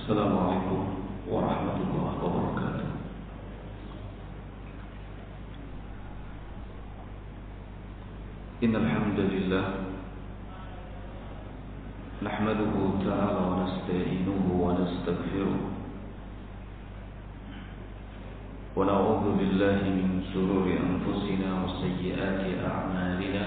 Assalamualaikum warahmatullahi wabarakatuh. Innal hamdalillah nahmaduhu ta'ala wa nasta'inuhu wa nastaghfiruh wa na'udzu billahi min shururi anfusina wa sayyiati a'malina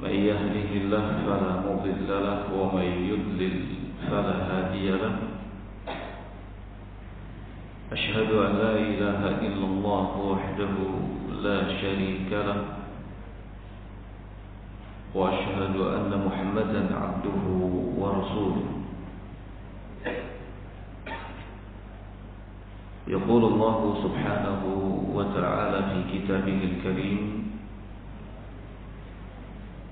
man yahdihillahu fala mudilla lahu wa man yudlil fala hadiya lahu ashhadu an la ilaha illallah wahdahu لا شريك له وأشهد أن محمدا عبده ورسوله. يقول الله سبحانه وتعالى في كتابه الكريم: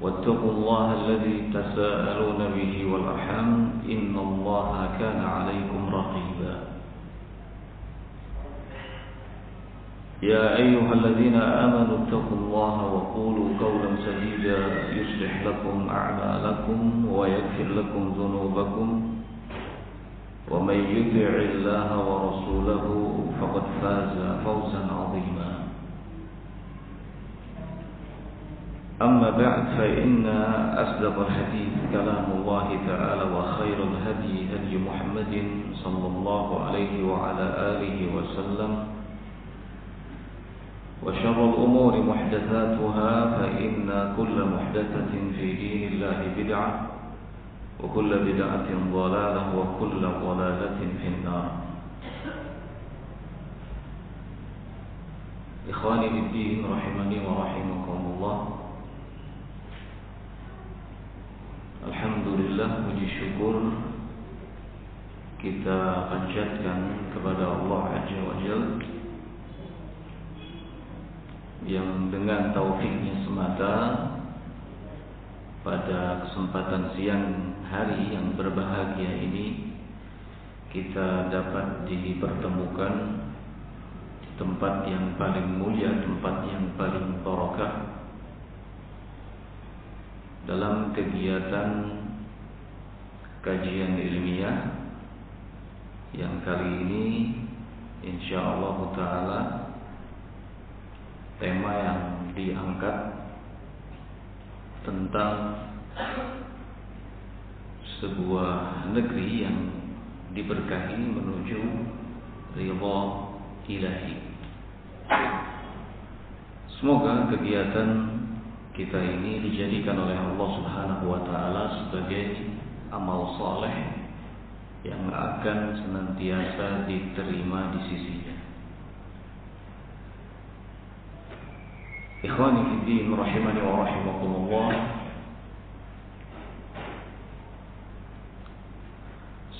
واتقوا الله الذي تساءلون به والأرحام إن الله كان عليكم رقيبا. يا أيها الذين آمنوا اتقوا الله وقولوا قولا سديدا يصلح لكم أعمالكم ويغفر لكم ذنوبكم ومن يطع الله ورسوله فقد فاز فوزا عظيما. أما بعد فإن أصدق الحديث كلام الله تعالى وخير الهدي هدي محمد صلى الله عليه وعلى آله وسلم وشر الأمور محدثاتها فإن كل محدثة في دين الله بدعة وكل بدعة ضلالة وكل ضلالة في النار. إخواني في الدين رحمني ورحمكم الله. الحمد لله, puji syukur kita panjatkan kepada Allah Azza wa Jalla yang dengan taufiknya semata pada kesempatan siang hari yang berbahagia ini kita dapat dipertemukan di tempat yang paling mulia, tempat yang paling barokah dalam kegiatan kajian ilmiah yang kali ini insyaallah ta'ala tema yang diangkat tentang sebuah negeri yang diberkahi menuju ridha ilahi. Semoga kegiatan kita ini dijadikan oleh Allah Subhanahu wa ta'ala sebagai amal saleh yang akan senantiasa diterima di sisinya. Ikhwani fi din rahimani wa rahimakumullah.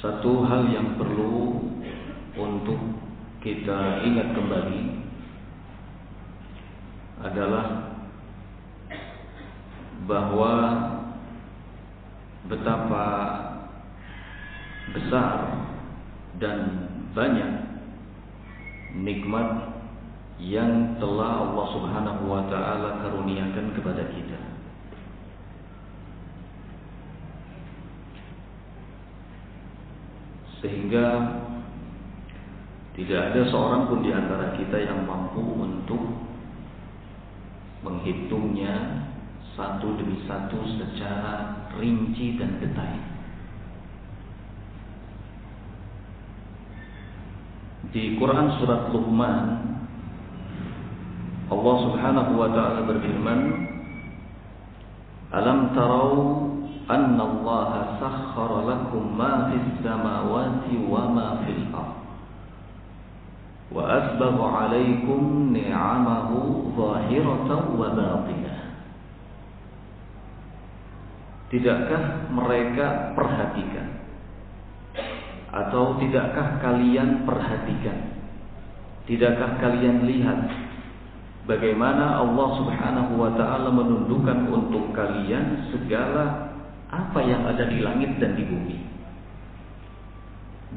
Satu hal yang perlu untuk kita ingat kembali adalah bahwa betapa besar dan banyak nikmat yang telah Allah Subhanahu wa ta'ala karuniakan kepada kita. Sehingga tidak ada seorang pun di antara kita yang mampu untuk menghitungnya satu demi satu secara rinci dan detail. Di Quran surat Luqman Allah Subhanahu wa ta'ala berfirman: Alam tarau anna Allah sakhkhara lakum ma fis samawati wa ma fil ardh wa asbagha 'alaykum ni'amahu zahiratan wa batinah. Tidakkah mereka perhatikan Atau tidakkah kalian perhatikan, tidakkah kalian lihat bagaimana Allah Subhanahu wa ta'ala menundukkan untuk kalian segala apa yang ada di langit dan di bumi.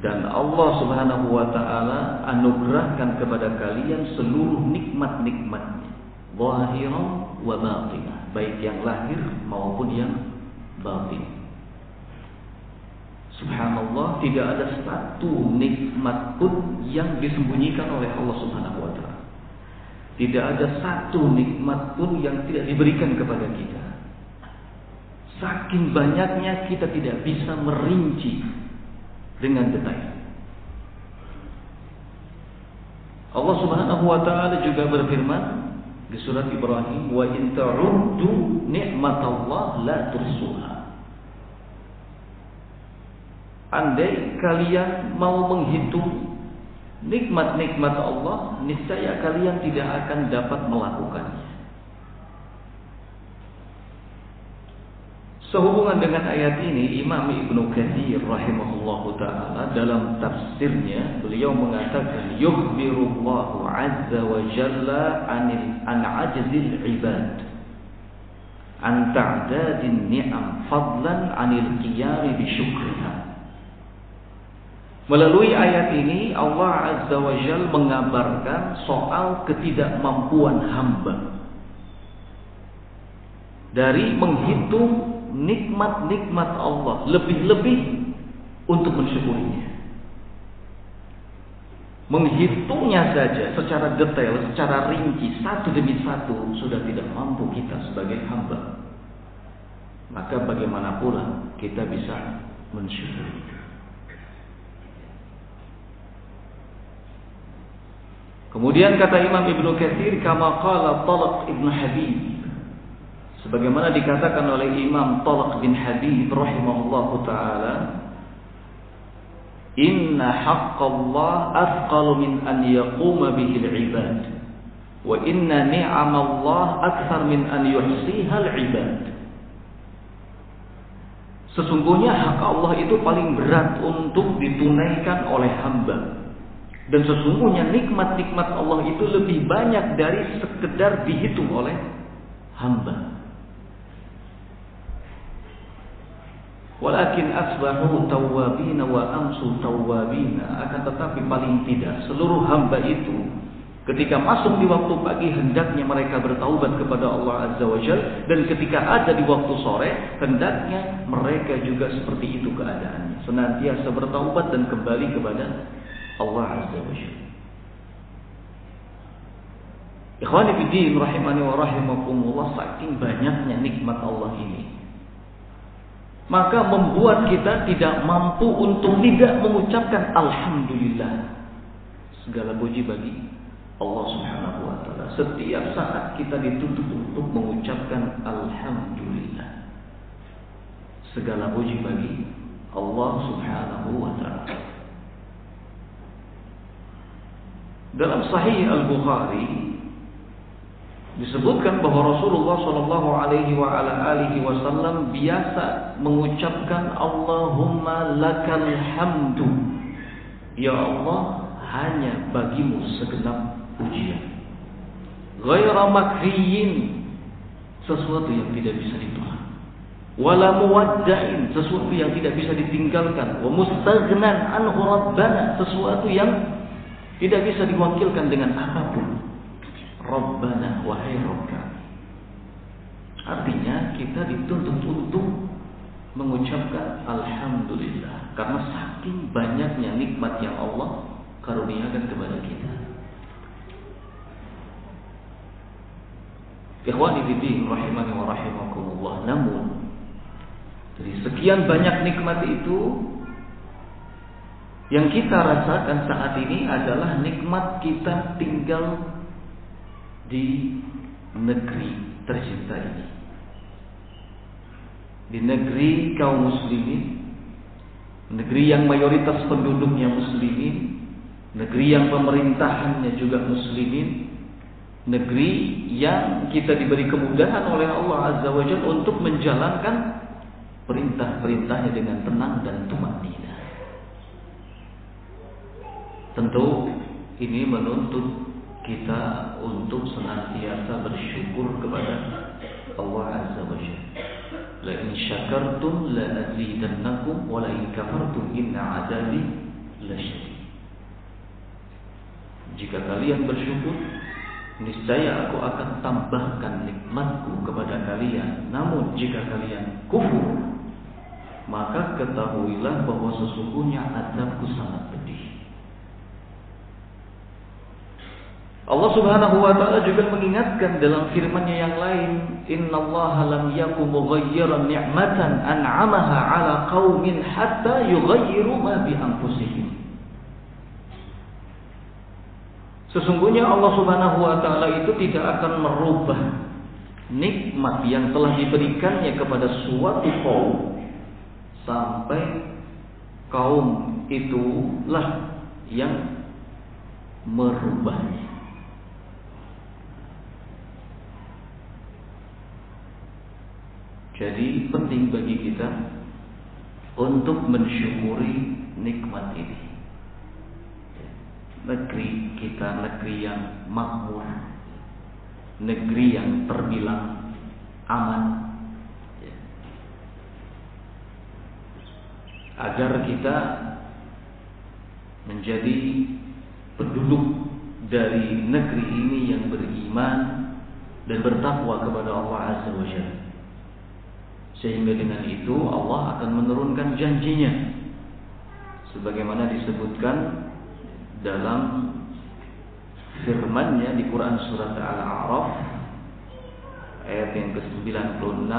Dan Allah Subhanahu wa ta'ala anugerahkan kepada kalian seluruh nikmat-nikmatnya, zahiran wa batinah, baik yang lahir maupun yang batin. Subhanallah, tidak ada satu nikmat pun yang disembunyikan oleh Allah Subhanahu wa ta'ala. Tidak ada satu nikmat pun yang tidak diberikan kepada kita. Saking banyaknya kita tidak bisa merinci dengan detail. Allah Subhanahu wa ta'ala juga berfirman di surat Ibrahim, "Wa in ta'uddu ni'matallahi la tuhsuha." Andai kalian mau menghitung nikmat-nikmat Allah, niscaya kalian tidak akan dapat melakukannya. Sehubungan dengan ayat ini, Imam Ibnu Katsir rahimahullahu ta'ala dalam tafsirnya, beliau mengatakan, yukhbirullahu azza wa jalla an ajzil ibad an ta'dadin ni'am fadlan anil qiyam bi syukriha. Melalui ayat ini Allah Azza wa Jalla mengabarkan soal ketidakmampuan hamba dari menghitung nikmat-nikmat Allah, lebih-lebih untuk mensyukurinya. Menghitungnya saja secara detail, secara rinci, satu demi satu, sudah tidak mampu kita sebagai hamba. Maka bagaimana pula kita bisa mensyukurinya? Kemudian kata Imam Ibnu Katsir, kama qala Talq ibn Habib, sebagaimana dikatakan oleh Imam Talq bin Habib rahimahullahu ta'ala, inna haqqallah athqalu min an yaquma bihil ibad, wa inna ni'amallah akthar min an yuhsihal ibad. Sesungguhnya hak Allah itu paling berat untuk ditunaikan oleh hamba, dan sesungguhnya nikmat-nikmat Allah itu lebih banyak dari sekedar dihitung oleh hamba. Walakin asbahu tawwabina wa amsu tawwabina, akan tetapi paling tidak seluruh hamba itu ketika masuk di waktu pagi hendaknya mereka bertaubat kepada Allah Azza wa Jalla, dan ketika ada di waktu sore hendaknya mereka juga seperti itu keadaannya, senantiasa bertaubat dan kembali kepada Allah Azza wa Jalla. Ikhwani fiddin rahimani wa rahimakumullah, saking banyaknya nikmat Allah ini, maka membuat kita tidak mampu untuk tidak mengucapkan alhamdulillah. Segala puji bagi Allah Subhanahu wa ta'ala. Setiap saat kita dituntut untuk mengucapkan alhamdulillah. Segala puji bagi Allah Subhanahu wa ta'ala. Dalam Sahih Al-Bukhari disebutkan bahwa Rasulullah SAW biasa mengucapkan Allahumma lakal hamdu, ya Allah, hanya bagimu segenap pujian, ghaira makriyin, sesuatu yang tidak bisa ditolak, wala muwadda'in, sesuatu yang tidak bisa ditinggalkan, wa mustaghnan anhu rabbana, sesuatu yang tidak bisa diwakilkan dengan apapun. Rabbana, wahai Rabb kami. Artinya kita dituntut untuk mengucapkan alhamdulillah karena saking banyaknya nikmat yang Allah karuniakan kepada kita. Ikhwani fillah rahimani wa rahimakumullah. Namun dari sekian banyak nikmat itu, yang kita rasakan saat ini adalah nikmat kita tinggal di negeri tercinta ini, di negeri kaum muslimin, negeri yang mayoritas penduduknya muslimin, negeri yang pemerintahannya juga muslimin, negeri yang kita diberi kemudahan oleh Allah Azza wa Jalla untuk menjalankan perintah-perintahnya dengan tenang dan tumanina. Tentu ini menuntut kita untuk senantiasa bersyukur kepada Allah Azza wa Jalla. La in syakartum la azidannakum wa la in kafartum inna azabi lasyadid. Jika kalian bersyukur, niscaya aku akan tambahkan nikmatku kepada kalian. Namun jika kalian kufur, maka ketahuilah bahwa sesungguhnya azabku sangat pedih. Allah Subhanahu wa ta'ala juga mengingatkan dalam firman-Nya yang lain, innallaha lam yakum mughayyiran ni'matan an'amaha 'ala qaumin hatta yughayyiru ma bi anfusihim. Sesungguhnya Allah Subhanahu wa ta'ala itu tidak akan merubah nikmat yang telah diberikannya kepada suatu kaum sampai kaum itulah yang merubahnya. Jadi penting bagi kita untuk mensyukuri nikmat ini. Negeri kita, negeri yang makmur, negeri yang terbilang aman, agar kita menjadi penduduk dari negeri ini yang beriman dan bertakwa kepada Allah Azza wa Jalla. Sehingga dengan itu Allah akan menurunkan janjinya sebagaimana disebutkan dalam firman-Nya di Quran surat Al-A'raf ayat yang ke-96.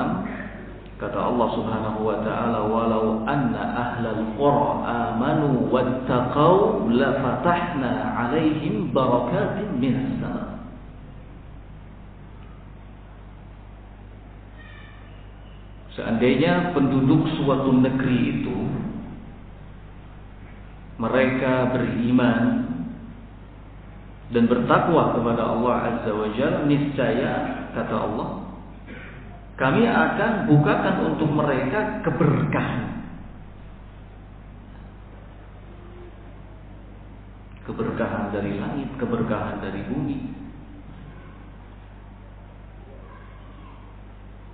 Kata Allah Subhanahu wa ta'ala, walau anna ahlal qura amanu wattaqau la fatahna 'alaihim barakatin minas sama'. Seandainya penduduk suatu negeri itu mereka beriman dan bertakwa kepada Allah Azza wa Jalla, niscaya kata Allah, kami akan bukakan untuk mereka keberkahan dari langit, keberkahan dari bumi.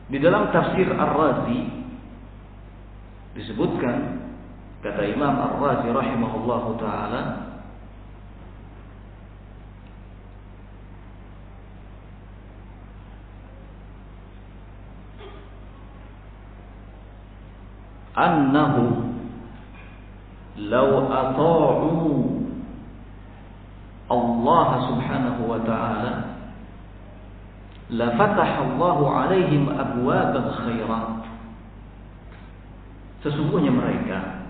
Di dalam tafsir Ar-Razi disebutkan, kata Imam Ar-Razi rahimahullahu ta'ala, annahu law ata'u Allah subhanahu wa ta'ala la fataha Allahu 'alaihim abwaabal khairat. Sesungguhnya mereka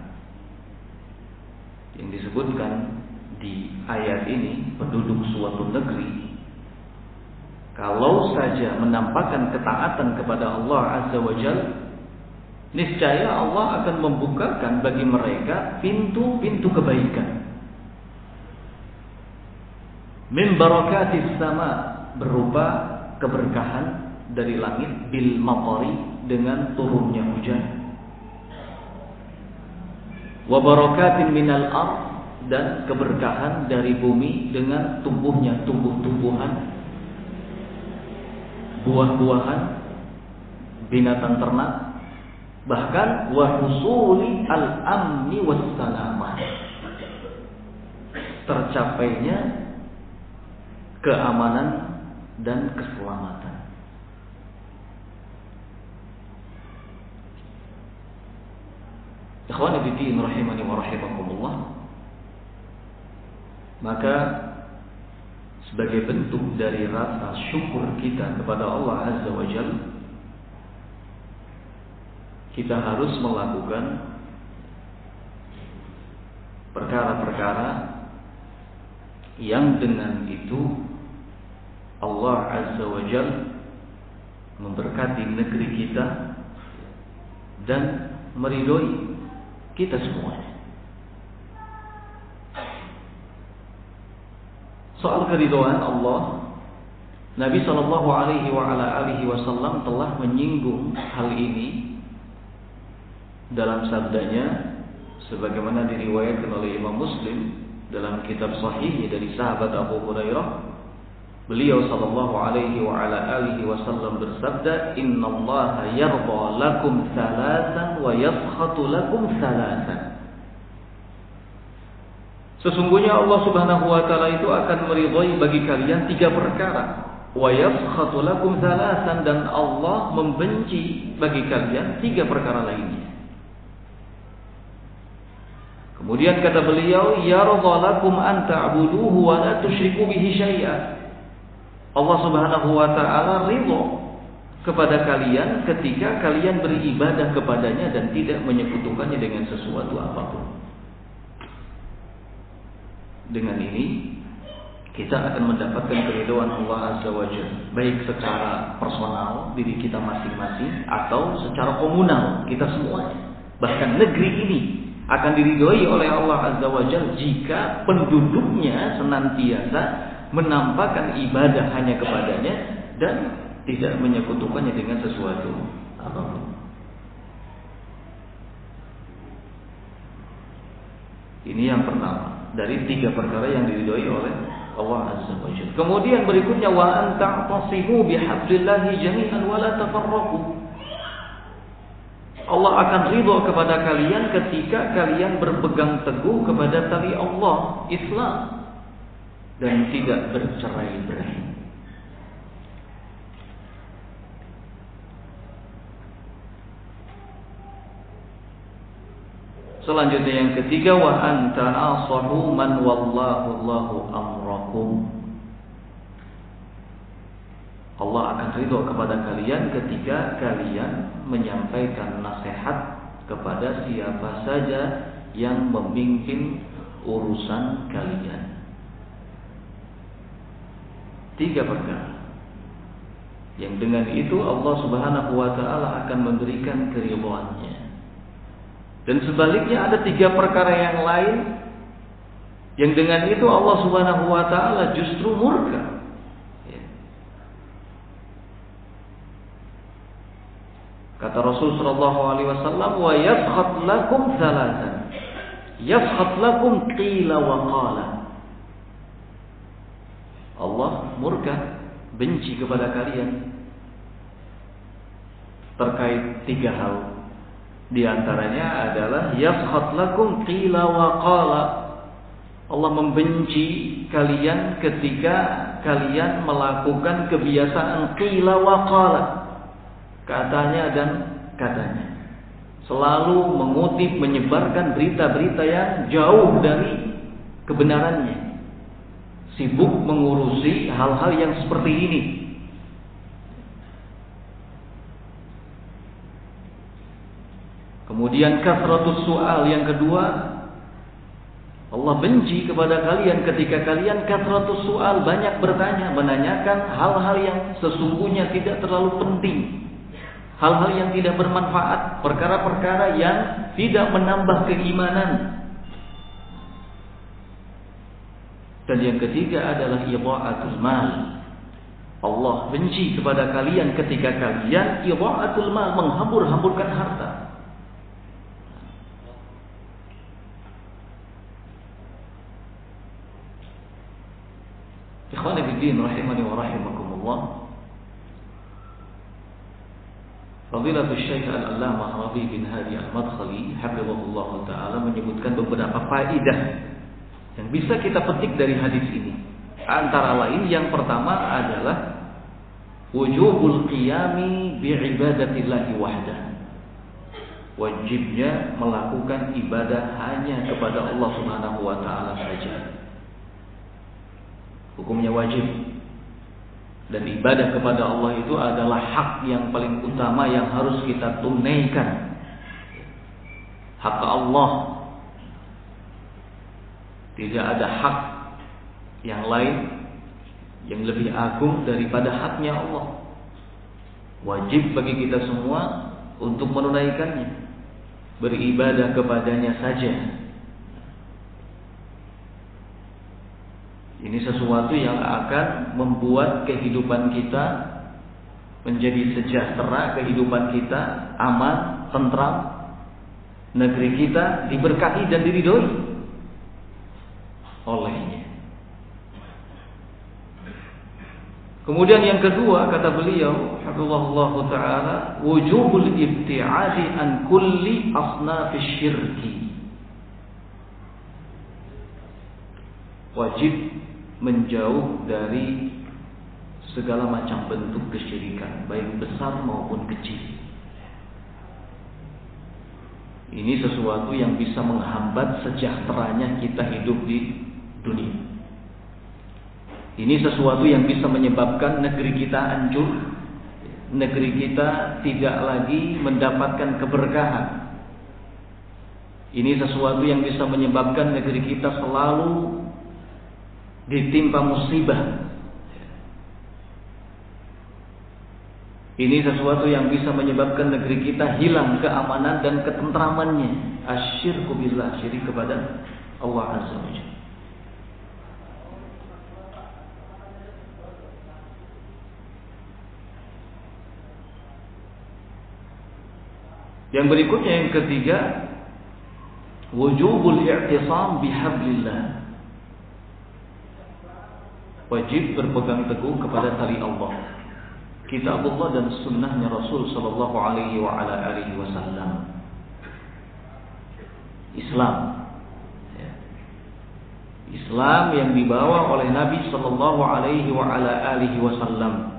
yang disebutkan di ayat ini, penduduk suatu negeri, kalau saja menampakkan ketaatan kepada Allah Azza wa Jalla, niscaya Allah akan membukakan bagi mereka pintu-pintu kebaikan. Min barakatis sama, berupa keberkahan dari langit, bil matari, dengan turunnya hujan, wa barakatin minal ardh, dan keberkahan dari bumi dengan tumbuhnya tumbuh-tumbuhan, buah-buahan, binatang ternak, bahkan wa husuli al-amni wassalamah, tercapainya keamanan dan keselamatan. Ikhwani fiddin rahimani wa rahimakumullah. Maka sebagai bentuk dari rasa syukur kita kepada Allah Azza wa Jalla, kita harus melakukan perkara-perkara yang dengan itu Allah Azza wa Jalla memberkati negeri kita dan meridhoi kita semua. Soal keridhaan Allah, Nabi sallallahu alaihi wa ala alihi wasallam telah menyinggung hal ini dalam sabdanya sebagaimana diriwayatkan oleh Imam Muslim dalam kitab sahih dari sahabat Abu Hurairah, beliau sallallahu alaihi wa ala alihi wasallam bersabda, "Innallaha yarda lakum thalathan wa yaskhatu lakum thalathan." Sesungguhnya Allah Subhanahu wa taala itu akan meridhai bagi kalian tiga perkara. Wa yaskhatu lakum thalathan, dan Allah membenci bagi kalian tiga perkara lainnya. Kemudian kata beliau, "Yarda lakum an ta'buduhu wa la tusyriku bihi syai'an." Allah Subhanahu wa taala ridha kepada kalian ketika kalian beribadah kepadanya dan tidak menyekutukannya dengan sesuatu apapun. Dengan ini kita akan mendapatkan keridhaan Allah Azza wa Jalla, baik secara personal diri kita masing-masing atau secara komunal kita semuanya. Bahkan negeri ini akan diridhoi oleh Allah Azza wa Jalla jika penduduknya senantiasa menampakkan ibadah hanya kepadanya dan tidak menyekutukannya dengan sesuatu apapun. Ini yang pertama dari tiga perkara yang diridhoi oleh Allah Azza wa Jalla. Kemudian berikutnya, wa anta'tasimu bihablillahi jami'an wa la tafarraqu. Allah akan ridha kepada kalian ketika kalian berpegang teguh kepada tali Allah, Islam, dan tidak bercerai-berai. Selanjutnya yang ketiga, wa anta'asahu man wallahu Allahu amrakum. Allah akan ridho kepada kalian ketika kalian menyampaikan nasihat kepada siapa saja yang memimpin urusan kalian. Tiga perkara yang dengan itu Allah Subhanahu wa taala akan memberikan keridhaannya. Dan sebaliknya ada tiga perkara yang lain yang dengan itu Allah Subhanahu wa taala justru murka. Kata Rasul sallallahu alaihi wasallam, "Wa yaskhad lakum thalathan." Yaskhad lakum qila wa qala. Allah murka, benci kepada kalian terkait tiga hal. Di antaranya adalah yaskhad lakum qila wa qala. Allah membenci kalian ketika kalian melakukan kebiasaan qila wa qala, katanya dan katanya. Selalu mengutip, menyebarkan berita-berita yang jauh dari kebenarannya. Sibuk mengurusi hal-hal yang seperti ini. Kemudian kasratus su'al yang kedua, Allah benci kepada kalian ketika kalian kasratus su'al, banyak bertanya, menanyakan hal-hal yang sesungguhnya tidak terlalu penting, hal-hal yang tidak bermanfaat, perkara-perkara yang tidak menambah keimanan. Dan yang ketiga adalah idha'atul mal. Allah benci kepada kalian ketika kalian idha'atul mal, menghambur-hamburkan harta. Ikhwani fiddin rahimani wa rahimakumullah. Fadilatul Syaikh Al-Allamah Rabi' bin Hadi Al-Madkhali hafizahullah taala menyebutkan beberapa faedah yang bisa kita petik dari hadis ini. Antara lain yang pertama adalah wujubul qiyami bi'ibadatillahi wahdah. Wajibnya melakukan ibadah hanya kepada Allah Subhanahu wa taala saja. Hukumnya wajib. Dan ibadah kepada Allah itu adalah hak yang paling utama yang harus kita tunaikan. Hak Allah. Tidak ada hak yang lain yang lebih agung daripada haknya Allah. Wajib bagi kita semua untuk menunaikannya, beribadah kepadanya saja. Ini sesuatu yang akan membuat kehidupan kita menjadi sejahtera, kehidupan kita aman, tentram, negeri kita diberkahi dan diridhoi. olehnya. Kemudian yang kedua kata beliau, Hafizahullahu Ta'ala, wujubul ibti'adi an kulli asnafi syirki. Wajib menjauh dari segala macam bentuk kesyirikan, baik besar maupun kecil. Ini sesuatu yang bisa menghambat sejahteranya kita hidup di dunia. Ini sesuatu yang bisa menyebabkan negeri kita hancur, negeri kita tidak lagi mendapatkan keberkahan. Ini sesuatu yang bisa menyebabkan negeri kita selalu ditimpa musibah. Ini sesuatu yang bisa menyebabkan negeri kita hilang keamanan dan ketentramannya. Asyirku billah, syirik kepada Allah Azza wa Jalla. Yang berikutnya yang ketiga, wujubul i'tisam bihablillah. Wajib berpegang teguh kepada tali Allah, Kitabullah dan sunnahnya Rasul sallallahu alaihi wa ala alihi wasallam. Islam yang dibawa oleh Nabi sallallahu alaihi wa ala alihi wasallam.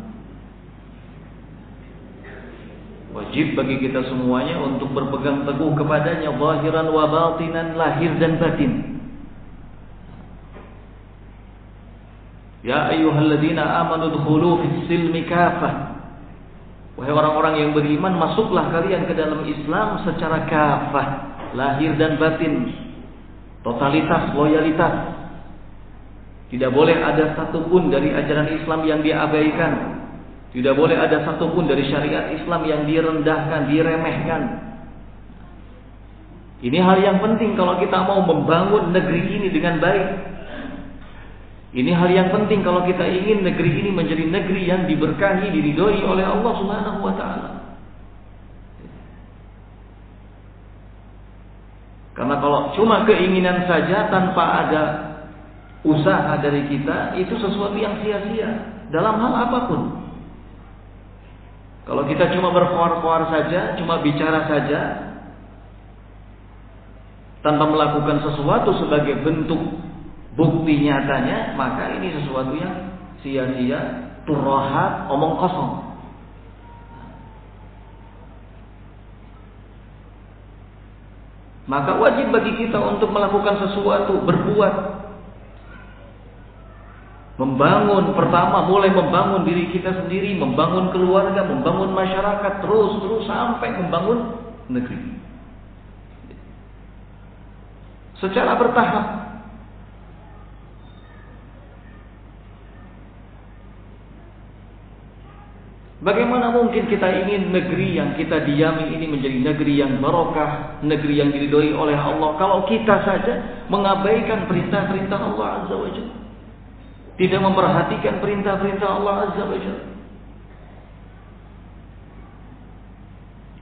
Wajib bagi kita semuanya untuk berpegang teguh kepadanya zahiran wa batinan, lahir dan batin. Ya ayyuhalladzina amanu udkhulu fis-silmi kafah. Wahai orang-orang yang beriman, masuklah kalian ke dalam Islam secara kafah, lahir dan batin, totalitas, loyalitas. Tidak boleh ada satu pun dari ajaran Islam yang diabaikan. Tidak boleh ada satu pun dari syariat Islam yang direndahkan, diremehkan. Ini hal yang penting kalau kita mau membangun negeri ini dengan baik. Ini hal yang penting kalau kita ingin negeri ini menjadi negeri yang diberkahi, diridhoi oleh Allah Subhanahu wa Ta'ala. Karena kalau cuma keinginan saja tanpa ada usaha dari kita, itu sesuatu yang sia-sia dalam hal apapun. Kalau kita cuma berkoar-koar saja, cuma bicara saja tanpa melakukan sesuatu sebagai bentuk bukti nyatanya, maka ini sesuatu yang sia-sia, turahat, omong kosong. Maka wajib bagi kita untuk melakukan sesuatu, berbuat, membangun. Pertama mulai membangun diri kita sendiri, membangun keluarga, membangun masyarakat, terus sampai membangun negeri secara bertahap. Bagaimana mungkin kita ingin negeri yang kita diami ini menjadi negeri yang barokah, negeri yang diridhoi oleh Allah, kalau kita saja mengabaikan perintah-perintah Allah Azza wa Jalla, tidak memperhatikan perintah-perintah Allah Azza wa Jalla.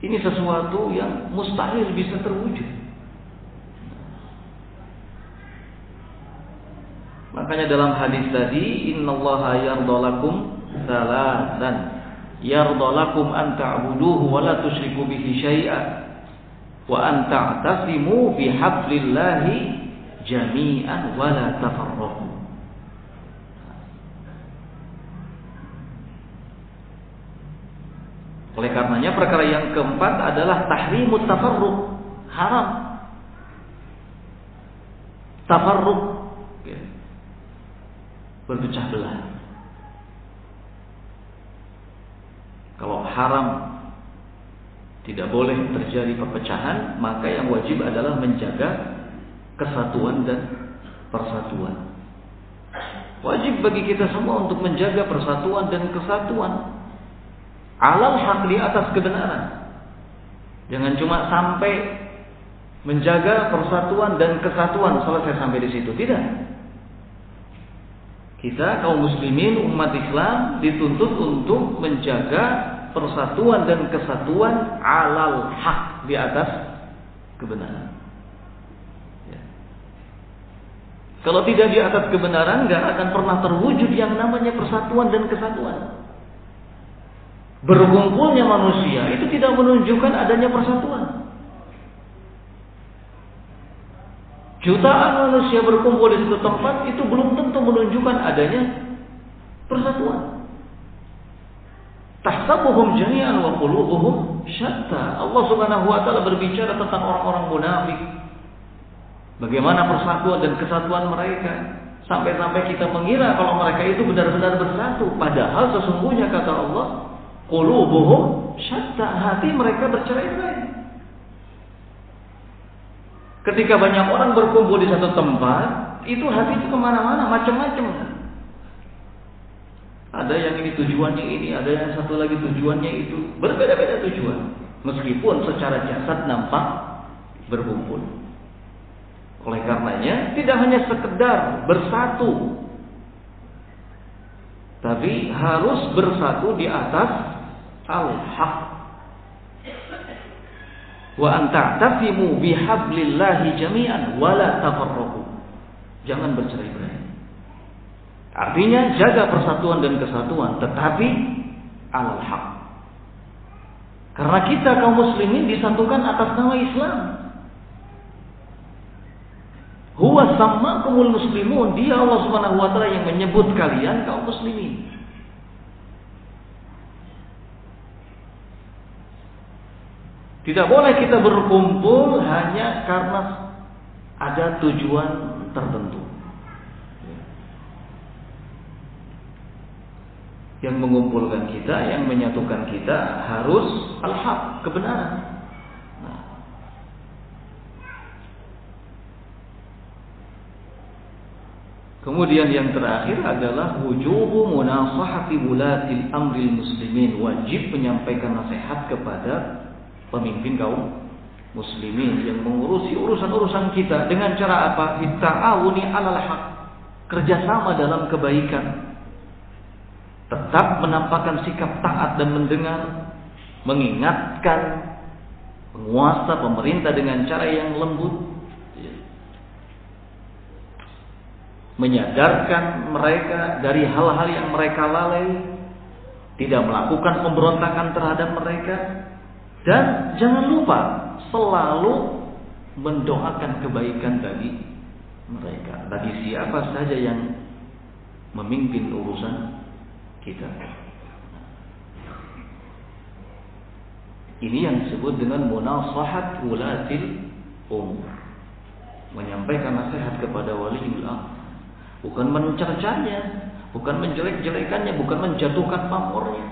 Ini sesuatu yang mustahil bisa terwujud. Makanya dalam hadis tadi, innallaha yarda lakum salatan. Yarda lakum an ta'buduhu wa la tusyriku bihi syai'an wa an ta'tasimu bihablillahi jami'an wa la tafarraqu. Oleh karenanya perkara yang keempat adalah tahrimut tafarruq, haram tafarruq, berpecah belah. Kalau haram, tidak boleh terjadi perpecahan, maka yang wajib adalah menjaga kesatuan dan persatuan. Wajib bagi kita semua untuk menjaga persatuan dan kesatuan. Alal haq, di atas kebenaran. Jangan cuma sampai menjaga persatuan dan kesatuan, selesai sampai di situ. Tidak. Kita kaum muslimin umat Islam dituntut untuk menjaga persatuan dan kesatuan alal haq, di atas kebenaran. Kalau tidak di atas kebenaran, nggak akan pernah terwujud yang namanya persatuan dan kesatuan. Berkumpulnya manusia itu tidak menunjukkan adanya persatuan. Jutaan manusia berkumpul di satu tempat itu belum tentu menunjukkan adanya persatuan. Tahsabuhum jami'an wa qulubuhum syatta. Allah Subhanahu wa taala berbicara tentang orang-orang munafik. Bagaimana persatuan dan kesatuan mereka? Sampai-sampai kita mengira kalau mereka itu benar-benar bersatu, padahal sesungguhnya kata Allah, qulubuhum syatta, hati mereka bercerai-berai. Ketika banyak orang berkumpul di satu tempat, itu hatinya kemana-mana, macam-macam. Ada yang ini tujuannya ini, ada yang satu lagi tujuannya itu, berbeda-beda tujuan. Meskipun secara jasad nampak berkumpul. Oleh karenanya, tidak hanya sekedar bersatu, tapi harus bersatu di atas al-haq. Wa an ta'tasimu bihablillahi jami'an wa la tafarraqu. Jangan bercerai-berai. Artinya jaga persatuan dan kesatuan, tetapi al-haq. Karena kita kaum muslimin disatukan atas nama Islam. Huwa sammakumul muslimun, dia Allah Subhanahu wa taala yang menyebut kalian kaum muslimin. Tidak boleh kita berkumpul hanya karena ada tujuan tertentu. Yang mengumpulkan kita, yang menyatukan kita harus al-haq, kebenaran. Kemudian yang terakhir adalah wujubu munasahati wulatil amril muslimin, wajib menyampaikan nasihat kepada pemimpin kaum muslimin yang mengurusi urusan-urusan kita dengan cara apa? Bitta'awuni 'alal haq, kerjasama dalam kebaikan. Tetap menampakkan sikap taat dan mendengar, mengingatkan penguasa pemerintah dengan cara yang lembut, menyadarkan mereka dari hal-hal yang mereka lalai, tidak melakukan pemberontakan terhadap mereka, dan jangan lupa selalu mendoakan kebaikan bagi mereka, bagi siapa saja yang memimpin urusan kita. Ini yang disebut dengan munasahat wulatil umur, menyampaikan nasihat kepada waliul amr. Bukan mencercanya, bukan menjelek-jelekannya, bukan menjatuhkan pamornya.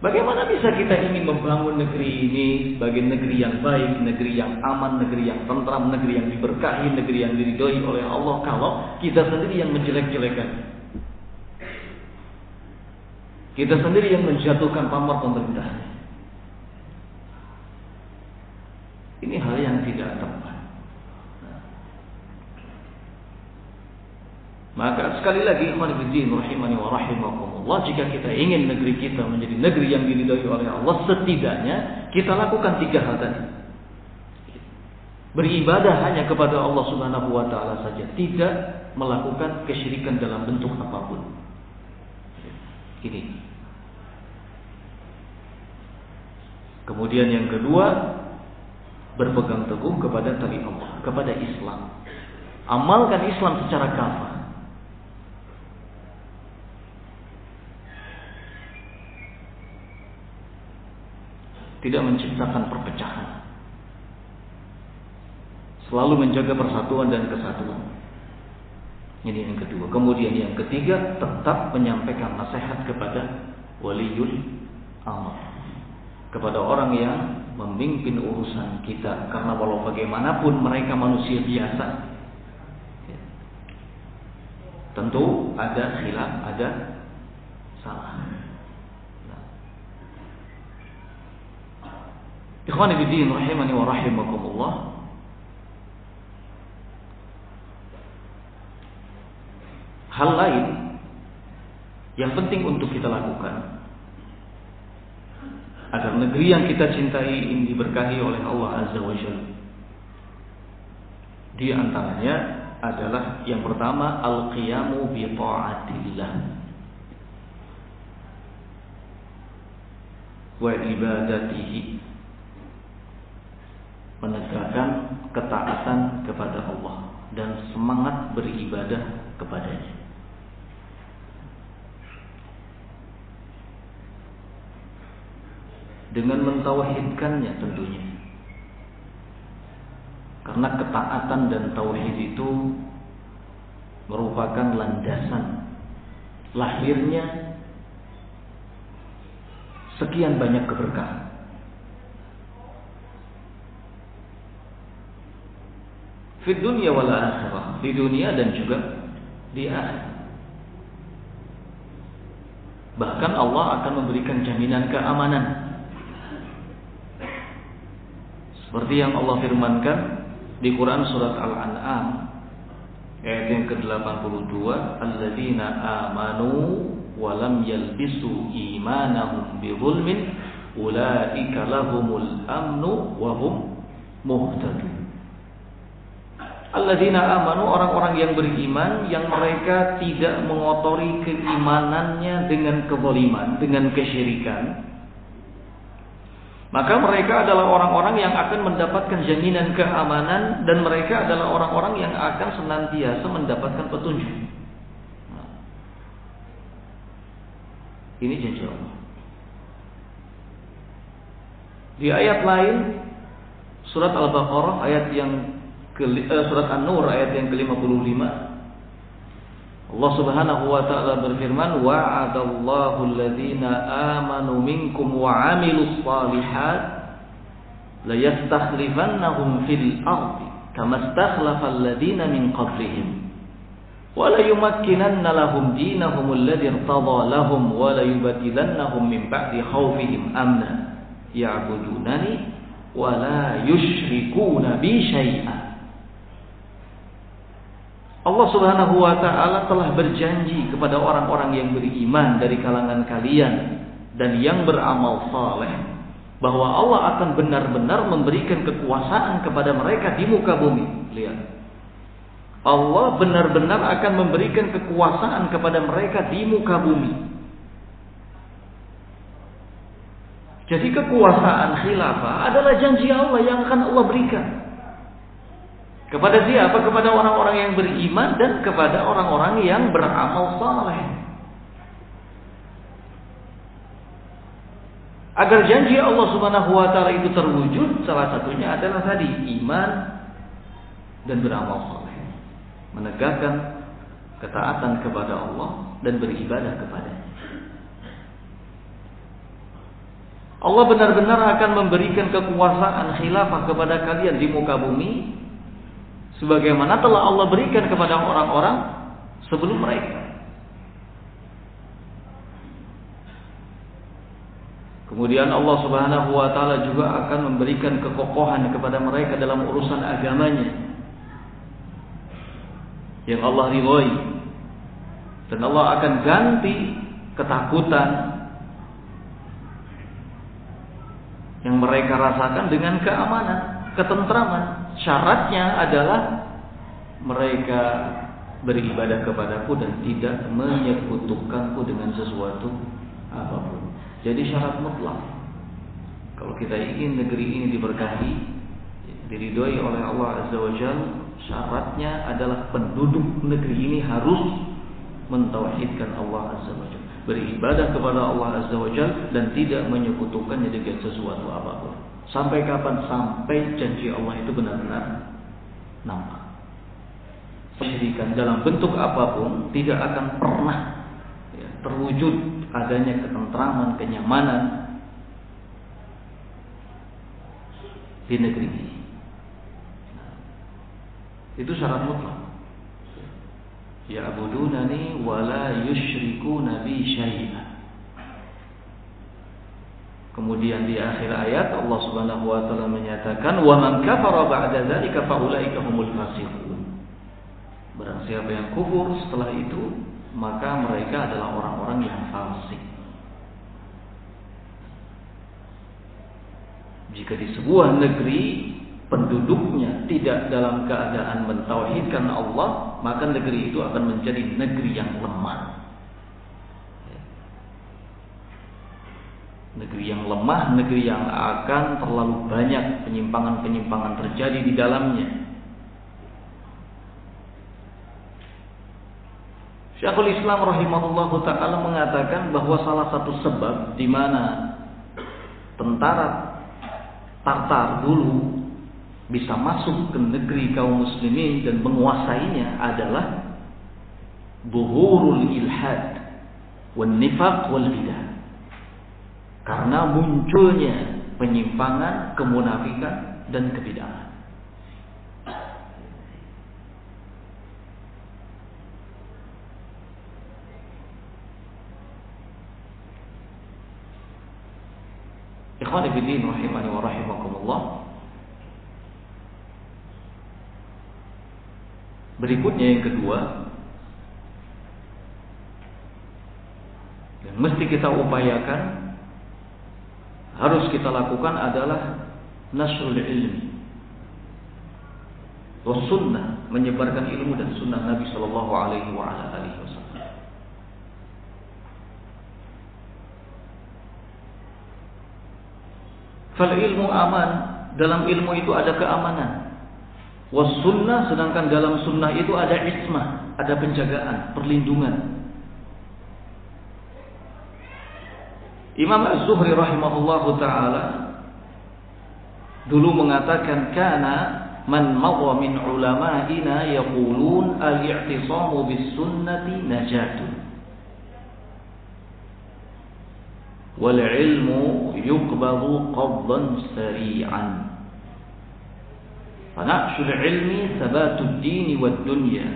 Bagaimana bisa kita ingin membangun negeri ini sebagai negeri yang baik, negeri yang aman, negeri yang tentram, negeri yang diberkahi, negeri yang diridhoi oleh Allah, kalau kita sendiri yang menjelek-jelekan, kita sendiri yang menjatuhkan pamor pemerintah? Ini hal yang tidak tepat. Maka sekali lagi, ikhwan fillah rahimani wa rahimakumullah, jika kita ingin negeri kita menjadi negeri yang diridhai oleh Allah, setidaknya kita lakukan 3 hal tadi. Beribadah hanya kepada Allah Subhanahu wa taala saja, tidak melakukan kesyirikan dalam bentuk apapun. Ini. Kemudian yang kedua, berpegang teguh kepada tauhid Allah, kepada Islam. Amalkan Islam secara kafah. Tidak menciptakan perpecahan. Selalu menjaga persatuan dan kesatuan. Ini yang kedua. Kemudian yang ketiga, tetap menyampaikan nasihat kepada waliul amr, kepada orang yang memimpin urusan kita, karena walau bagaimanapun mereka manusia biasa, tentu ada khilaf, ada salah. Ikhwani fiddin rahimani wa rahimakumullah, hal lain yang penting untuk kita lakukan agar negeri yang kita cintai ini diberkahi oleh Allah Azza wa Jalla. Di antaranya adalah yang pertama al-qiyamu bi ta'atillah wa ibadatihi, menegakkan ketaatan kepada Allah dan semangat beribadah kepadanya. Dengan mentauhidkannya tentunya, karena ketaatan dan tauhid itu merupakan landasan lahirnya sekian banyak keberkahan. Di dunia wal akhirah, di dunia dan juga di akhirat. Bahkan Allah akan memberikan jaminan keamanan, seperti yang Allah firmankan di Quran surat Al-An'am ayat yang ke-82, alladzina amanu wa lam yalbisu imanahum bizulmin ulaika lahumul amnu wa hum muhtadun. Alladzina amanu, orang-orang yang beriman yang mereka tidak mengotori keimanannya dengan kezaliman, dengan kesyirikan, maka mereka adalah orang-orang yang akan mendapatkan jaminan keamanan dan mereka adalah orang-orang yang akan senantiasa mendapatkan petunjuk. Ini janji Allah. Di ayat lain surat Al-Baqarah ayat yang surat An-Nur ayat yang ke-55, Allah Subhanahu wa taala berfirman, wa'adallahu alladzina amanu minkum wa 'amilus shalihat la yastakhlifannahum fil ardi kama stakhlafa alladzina min qablihim wa la yumakkinanna lahum dinahum alladzi irtadha lahum wa la yubadilannahum min ba'di khaufihim amna ya'budunani wa la yushrikuna bi syai'a. Allah Subhanahu wa taala telah berjanji kepada orang-orang yang beriman dari kalangan kalian dan yang beramal saleh bahwa Allah akan benar-benar memberikan kekuasaan kepada mereka di muka bumi. Lihat. Allah benar-benar akan memberikan kekuasaan kepada mereka di muka bumi. Jadi kekuasaan khilafah adalah janji Allah yang akan Allah berikan. Kepada siapa? Kepada orang-orang yang beriman dan kepada orang-orang yang beramal saleh. Agar janji Allah Subhanahu wa taala itu terwujud, salah satunya adalah tadi iman dan beramal saleh. Menegakkan ketaatan kepada Allah dan beribadah kepadanya. Allah benar-benar akan memberikan kekuasaan khilafah kepada kalian di muka bumi, sebagaimana telah Allah berikan kepada orang-orang sebelum mereka. Kemudian Allah Subhanahu wa taala juga akan memberikan kekokohan kepada mereka dalam urusan agamanya yang Allah ridhoi. Dan Allah akan ganti ketakutan yang mereka rasakan dengan keamanan, ketentraman. Syaratnya adalah mereka beribadah kepadaku dan tidak menyekutukanku dengan sesuatu apapun. Jadi syarat mutlak. Kalau kita ingin negeri ini diberkahi, diridhoi oleh Allah Azza wa Jalla, syaratnya adalah penduduk negeri ini harus mentauhidkan Allah Azza wa Jalla, beribadah kepada Allah Azza wa Jalla dan tidak menyekutukannya dengan sesuatu apapun. Sampai kapan? Sampai janji Allah itu benar-benar nampak. Kesyirikan dalam bentuk apapun tidak akan pernah terwujud adanya ketentraman, kenyamanan di negeri ini. Itu syarat mutlak. Ya'budunani wa la yushrikuna bi syai'an. Kemudian di akhir ayat Allah Subhanahu wa taala menyatakan, "Wa man kafara ba'da dzalika fa ulaika humul fasiqun." Barang siapa yang kufur setelah itu, maka mereka adalah orang-orang yang fasik. Jika di sebuah negeri penduduknya tidak dalam keadaan mentauhidkan Allah, maka negeri itu akan menjadi negeri yang lemah. Negeri yang lemah, negeri yang akan terlalu banyak penyimpangan-penyimpangan terjadi di dalamnya. Syekhul Islam rahimahullahu ta'ala mengatakan bahwa salah satu sebab di mana tentara Tartar dulu bisa masuk ke negeri kaum muslimin dan menguasainya adalah buhurul ilhad wan nifaq wal bidah. Karena munculnya penyimpangan, kemunafikan, dan kebid'ahan. Ikhwan fillah rahimani wa rahimakumullah. Berikutnya yang kedua, yang mesti kita upayakan, harus kita lakukan adalah nasrul ilmi wa sunnah, menyebarkan ilmu dan sunnah Nabi sallallahu alaihi wasallam. Fal ilmu aman, dalam ilmu itu ada keamanan. Was sunnah, sedangkan dalam sunnah itu ada ismah, ada penjagaan, perlindungan. Imam Az-Zuhri rahimahullahu ta'ala dulu mengatakan, kana man mawa min ulama'ina yaqulun al-i'tisamu bis-sunnati najatun wal-ilmu yuqbadu qabdan sari'an fana'shul ilmi thabatud dini wad-dunya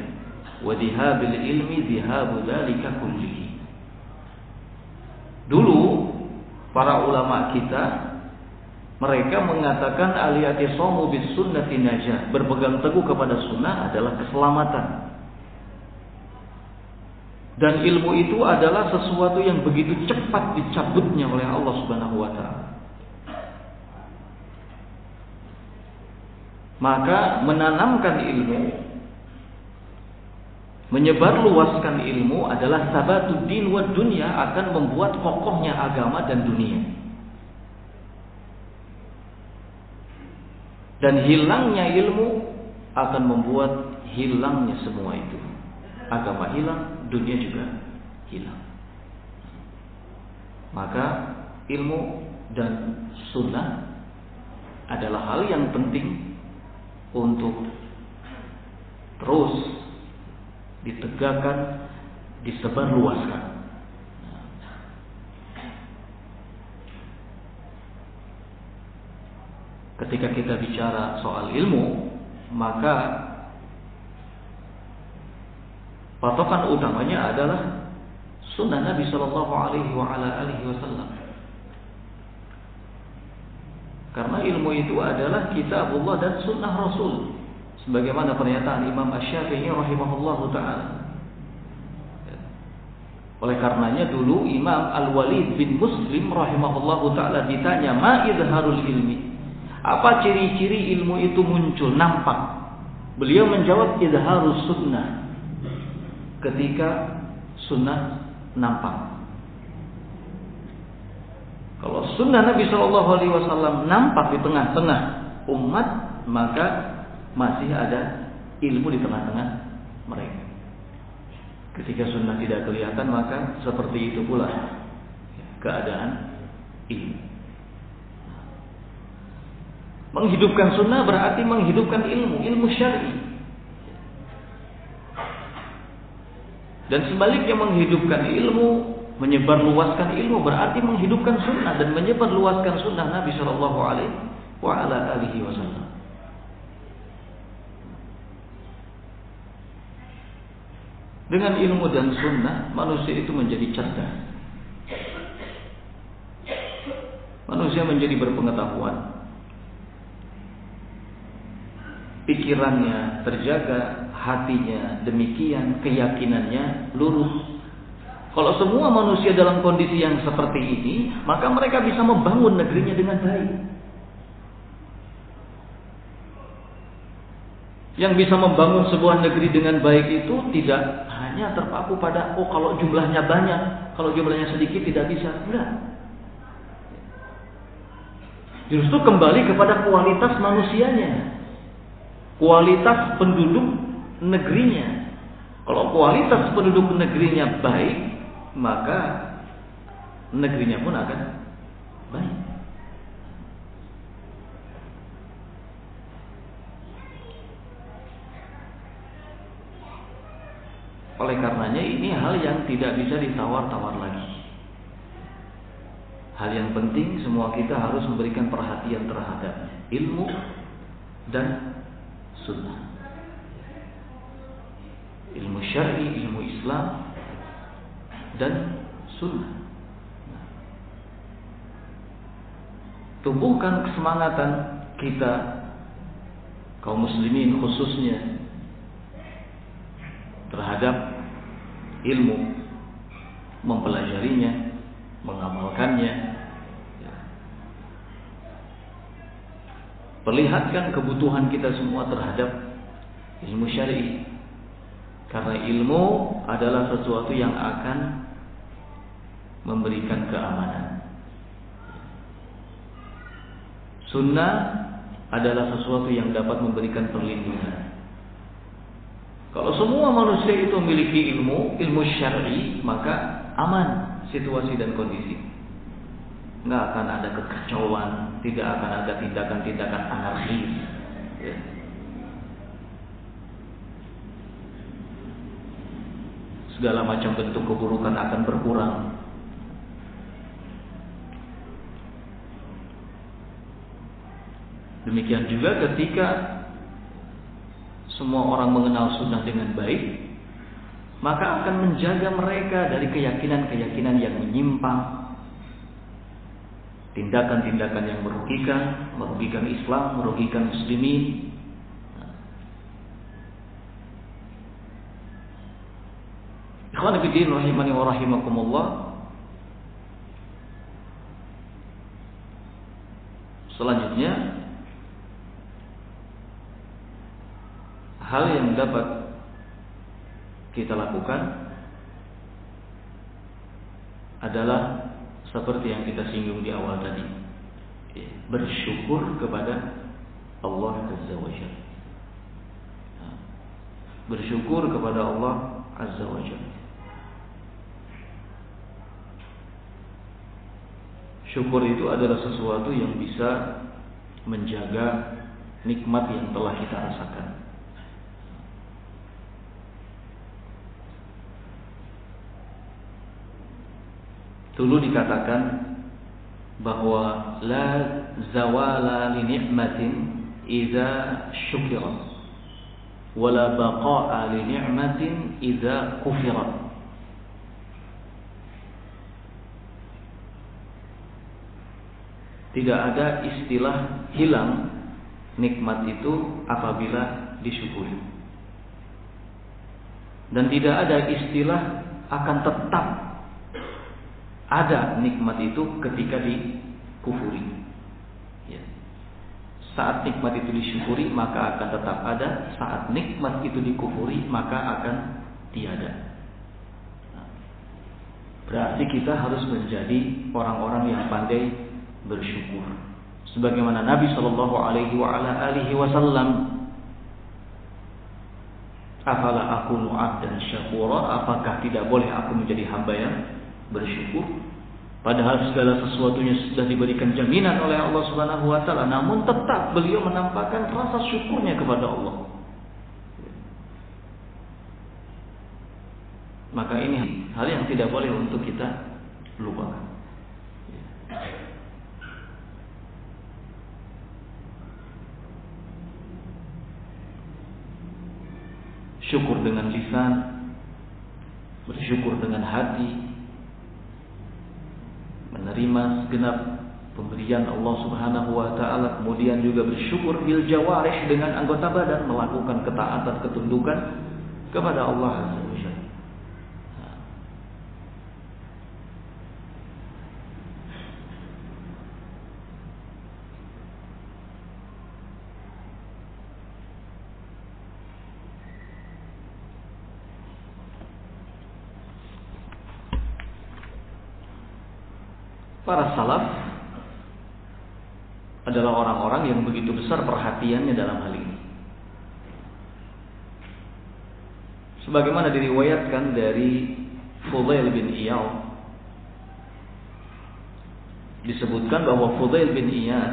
wa dhihabil ilmi dhihabu dhalika kullihi. Dulu para ulama kita mereka mengatakan al-i'tisamu bis-sunnati najah, berpegang teguh kepada sunnah adalah keselamatan. Dan ilmu itu adalah sesuatu yang begitu cepat dicabutnya oleh Allah Subhanahu wa taala. Maka menanamkan ilmu, menyebarluaskan ilmu adalah sabatud din wa dunya, akan membuat kokohnya agama dan dunia. Dan hilangnya ilmu akan membuat hilangnya semua itu. Agama hilang, dunia juga hilang. Maka ilmu dan sunnah adalah hal yang penting untuk terus ditegakkan, disebarluaskan. Ketika kita bicara soal ilmu, maka patokan utamanya adalah sunnah Nabi Shallallahu Alaihi Wasallam. Karena ilmu itu adalah kitabullah dan sunnah Rasul. Sebagaimana pernyataan Imam Asy-Syafi'i rahimahullahu taala. Oleh karenanya dulu Imam Al-Walid bin Muslim rahimahullahu taala ditanya, "Ma izharul ilmi?" Apa ciri-ciri ilmu itu muncul, nampak? Beliau menjawab, "Izharus sunnah." Ketika sunnah nampak. Kalau sunnah Nabi sallallahu alaihi wasallam nampak di tengah-tengah umat, maka masih ada ilmu di tengah-tengah mereka. Ketika sunnah tidak kelihatan, maka seperti itu pula keadaan ilmu. Menghidupkan sunnah berarti menghidupkan ilmu, ilmu syar'i. Dan sebaliknya, menghidupkan ilmu, menyebarluaskan ilmu berarti menghidupkan sunnah dan menyebarluaskan sunnah Nabi Shallallahu Alaihi Wasallam. Dengan ilmu dan sunnah, manusia itu menjadi cerdas. Manusia menjadi berpengetahuan. Pikirannya terjaga, hatinya demikian, keyakinannya lurus. Kalau semua manusia dalam kondisi yang seperti ini, maka mereka bisa membangun negerinya dengan baik. Yang bisa membangun sebuah negeri dengan baik itu tidak hanya terpaku pada, oh kalau jumlahnya banyak, kalau jumlahnya sedikit tidak bisa. Enggak. Justru kembali kepada kualitas manusianya. Kualitas penduduk negerinya. Kalau kualitas penduduk negerinya baik, maka negerinya pun akan baik. Oleh karenanya ini hal yang tidak bisa ditawar-tawar lagi. Hal yang penting semua kita harus memberikan perhatian terhadapnya, ilmu dan sunnah. Ilmu syar'i, ilmu Islam dan sunnah. Tumbuhkan kesemangatan kita kaum muslimin khususnya terhadap ilmu, mempelajarinya, mengamalkannya. Perlihatkan kebutuhan kita semua terhadap ilmu syar'i, karena ilmu adalah sesuatu yang akan memberikan keamanan. Sunnah adalah sesuatu yang dapat memberikan perlindungan. Kalau semua manusia itu memiliki ilmu syar'i, maka aman situasi dan kondisi. Nggak akan ada kekacauan, tidak akan ada tindakan-tindakan anarkis. Ya. Segala macam bentuk keburukan akan berkurang. Demikian juga ketika semua orang mengenal sunnah dengan baik, maka akan menjaga mereka dari keyakinan-keyakinan yang menyimpang, tindakan-tindakan yang merugikan Islam, merugikan muslimin. Ikhwan fillah rahimani wa rahimakumullah. Selanjutnya, hal yang dapat kita lakukan adalah seperti yang kita singgung di awal tadi, bersyukur kepada Allah Azza wa Jalla. Bersyukur kepada Allah Azza wa Jalla. Syukur itu adalah sesuatu yang bisa menjaga nikmat yang telah kita rasakan. Dulu dikatakan bahwa la zawala li ni'matin idza syukirat wa la baqa'a li ni'matin idza kufirat. Tidak ada istilah hilang nikmat itu apabila disyukuri, dan tidak ada istilah akan tetap ada nikmat itu ketika dikufuri. Ya. Saat nikmat itu disyukuri maka akan tetap ada, saat nikmat itu dikufuri maka akan tiada. Berarti kita harus menjadi orang-orang yang pandai bersyukur. Sebagaimana Nabi SAW, "Afala akunu 'abdan syakura?" Apakah tidak boleh aku menjadi hamba yang bersyukur, padahal segala sesuatunya sudah diberikan jaminan oleh Allah Subhanahu wa taala, namun tetap beliau menampakkan rasa syukurnya kepada Allah. Maka ini hal yang tidak boleh untuk kita lupakan. Syukur dengan lisan, bersyukur dengan hati, menerima segenap pemberian Allah Subhanahu wa taala, kemudian juga bersyukur bil jawarih dengan anggota badan, melakukan ketaatan, ketundukan kepada Allah Azza wa Jalla. para salaf adalah orang-orang yang begitu besar perhatiannya dalam hal ini. Sebagaimana diriwayatkan dari Fudail bin Iyad, disebutkan bahwa Fudail bin Iyad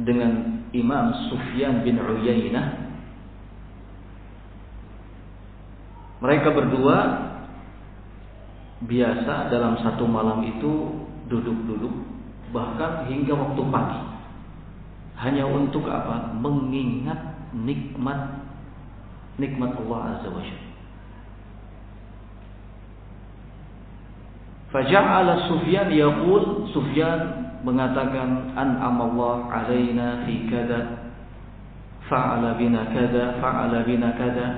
dengan Imam Sufyan bin Uyainah, mereka berdua biasa dalam satu malam itu duduk-duduk bahkan hingga waktu pagi, hanya untuk apa? Mengingat nikmat Allah Azza wa Jalla. Faja'ala Sufyan yaqul, Sufyan mengatakan, an'amallahu alaina fi kada, fa'ala bina kada, fa'ala bina kada.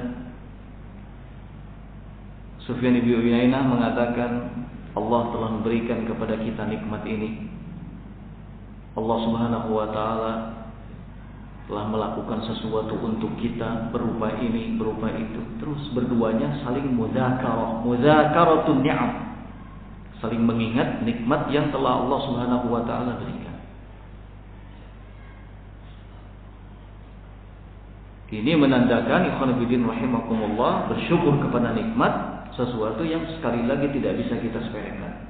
Sufyan bin Uyainah mengatakan, Allah telah memberikan kepada kita nikmat ini. Allah Subhanahu wa taala telah melakukan sesuatu untuk kita berupa ini, berupa itu. Terus berduanya saling mudzakarah ni'am, saling mengingat nikmat yang telah Allah Subhanahu wa taala berikan. Ini menandakan, ikhwan fillah rahimakumullah, bersyukur kepada nikmat, sesuatu yang sekali lagi tidak bisa kita sepelekan.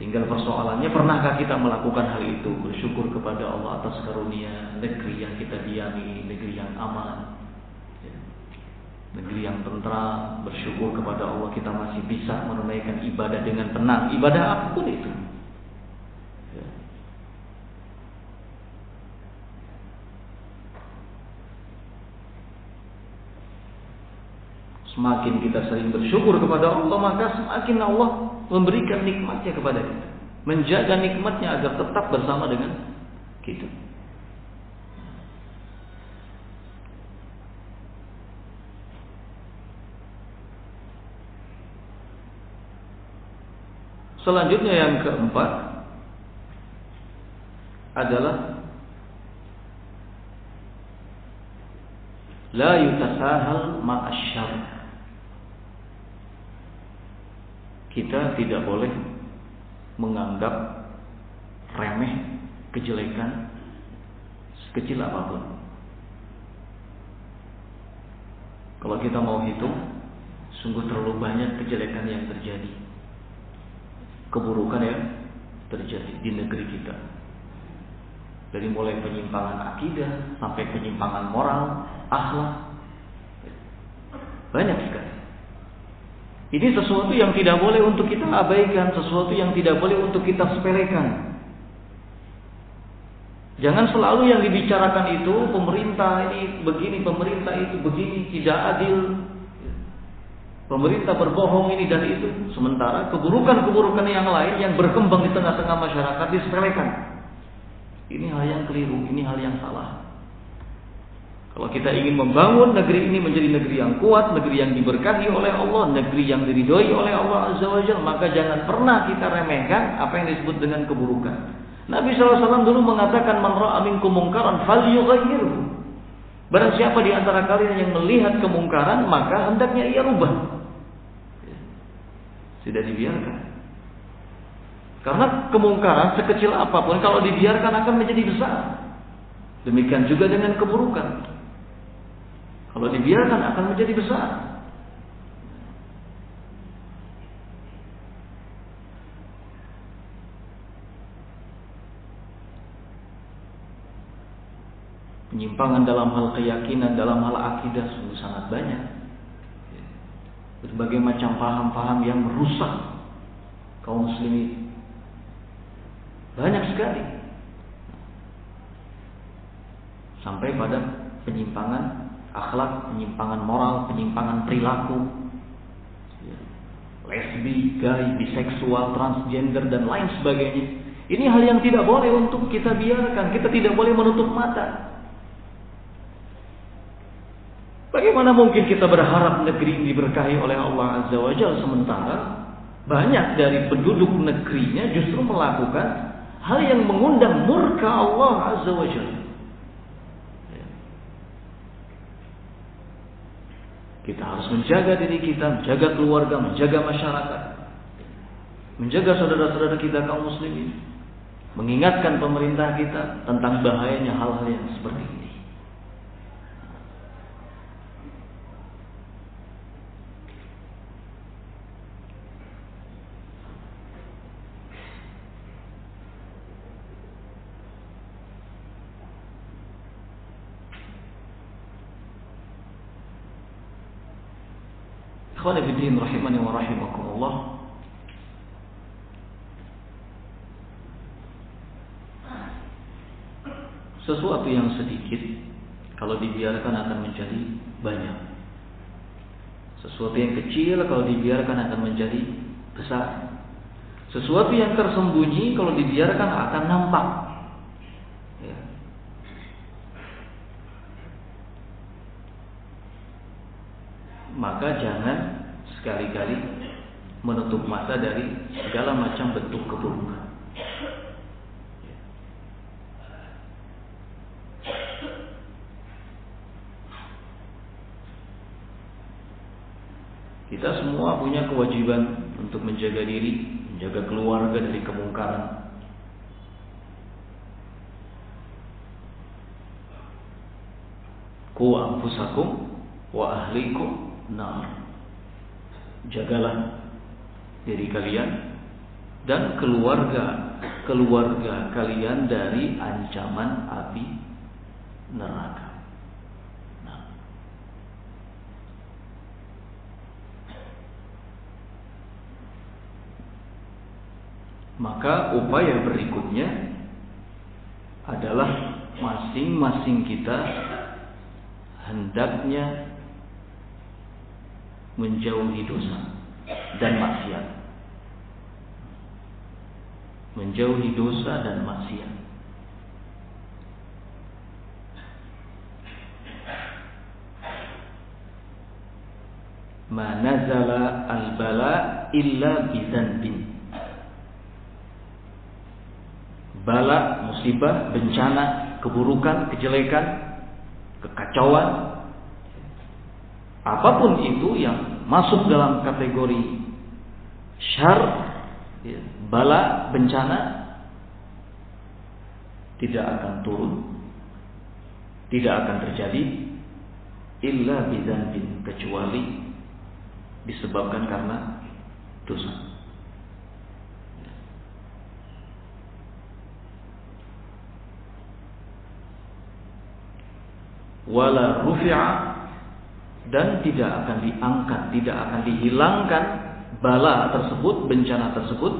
Tinggal persoalannya, pernahkah kita melakukan hal itu? Bersyukur kepada Allah atas karunia negeri yang kita diami, negeri yang aman, negeri yang tentram. Bersyukur kepada Allah kita masih bisa menunaikan ibadah dengan tenang, ibadah apapun itu. Semakin kita sering bersyukur kepada Allah, maka semakin Allah memberikan nikmatnya kepada kita, menjaga nikmatnya agar tetap bersama dengan kita. Selanjutnya yang keempat adalah la yutasahal ma'asyar. Kita tidak boleh menganggap remeh kejelekan sekecil apapun. Kalau kita mau hitung, sungguh terlalu banyak kejelekan yang terjadi, keburukan yang terjadi di negeri kita. Dari mulai penyimpangan akidah sampai penyimpangan moral, akhlak, banyak sekali. Ini sesuatu yang tidak boleh untuk kita abaikan, sesuatu yang tidak boleh untuk kita sepelekan. Jangan selalu yang dibicarakan itu pemerintah ini begini, pemerintah itu begini, tidak adil, pemerintah berbohong ini dan itu. Sementara keburukan-keburukan yang lain yang berkembang di tengah-tengah masyarakat disepelekan. Ini hal yang keliru, ini hal yang salah. Kalau kita ingin membangun negeri ini menjadi negeri yang kuat, negeri yang diberkahi oleh Allah, negeri yang diridhoi oleh Allah Azza wa Jalla, maka jangan pernah kita remehkan apa yang disebut dengan keburukan. Nabi SAW dulu mengatakan, man ra'a minkum mungkaran falyughayyirhu. Barang siapa di antara kalian yang melihat kemungkaran, maka hendaknya ia rubah. Tidak dibiarkan. Karena kemungkaran sekecil apapun, kalau dibiarkan akan menjadi besar. Demikian juga dengan keburukan. Kalau dibiarkan akan menjadi besar. Penyimpangan dalam hal keyakinan, dalam hal akidah sungguh sangat banyak. Berbagai macam paham-paham yang merusak kaum muslimin banyak sekali. Sampai pada penyimpangan akhlak, penyimpangan moral, penyimpangan perilaku, lesbi, gay, biseksual, transgender dan lain sebagainya. Ini hal yang tidak boleh untuk kita biarkan. Kita tidak boleh menutup mata. Bagaimana mungkin kita berharap negeri ini diberkahi oleh Allah Azza wa Jalla sementara banyak dari penduduk negerinya justru melakukan hal yang mengundang murka Allah Azza wa Jalla. Kita harus menjaga diri kita, menjaga keluarga, menjaga masyarakat. menjaga saudara-saudara kita kaum muslimin, mengingatkan pemerintah kita tentang bahayanya hal-hal yang seperti ini. Ikhwani fiddin rahimani wa rahimakumullah. Sesuatu yang sedikit kalau dibiarkan akan menjadi banyak. Sesuatu yang kecil kalau dibiarkan akan menjadi besar. Sesuatu yang tersembunyi kalau dibiarkan akan nampak. Ya. Maka jangan sekali-kali menutup mata dari segala macam bentuk keburukan. Kita semua punya kewajiban untuk menjaga diri, menjaga keluarga dari kemungkaran. Qu anfusakum wa ahlikum nar. Jagalah diri kalian dan keluarga kalian dari ancaman api neraka. Nah. Maka upaya berikutnya adalah masing-masing kita hendaknya menjauhi dosa dan maksiat. Menjauhi dosa dan maksiat. Ma nazala al-bala illa bizanbin. Bala, musibah, bencana, keburukan, kejelekan, kekacauan, apapun itu yang masuk dalam kategori syar, bala, bencana, tidak akan turun, tidak akan terjadi illa bidzanbin, kecuali disebabkan karena dosa. Wala rufi'a, dan tidak akan diangkat, tidak akan dihilangkan bala tersebut, bencana tersebut,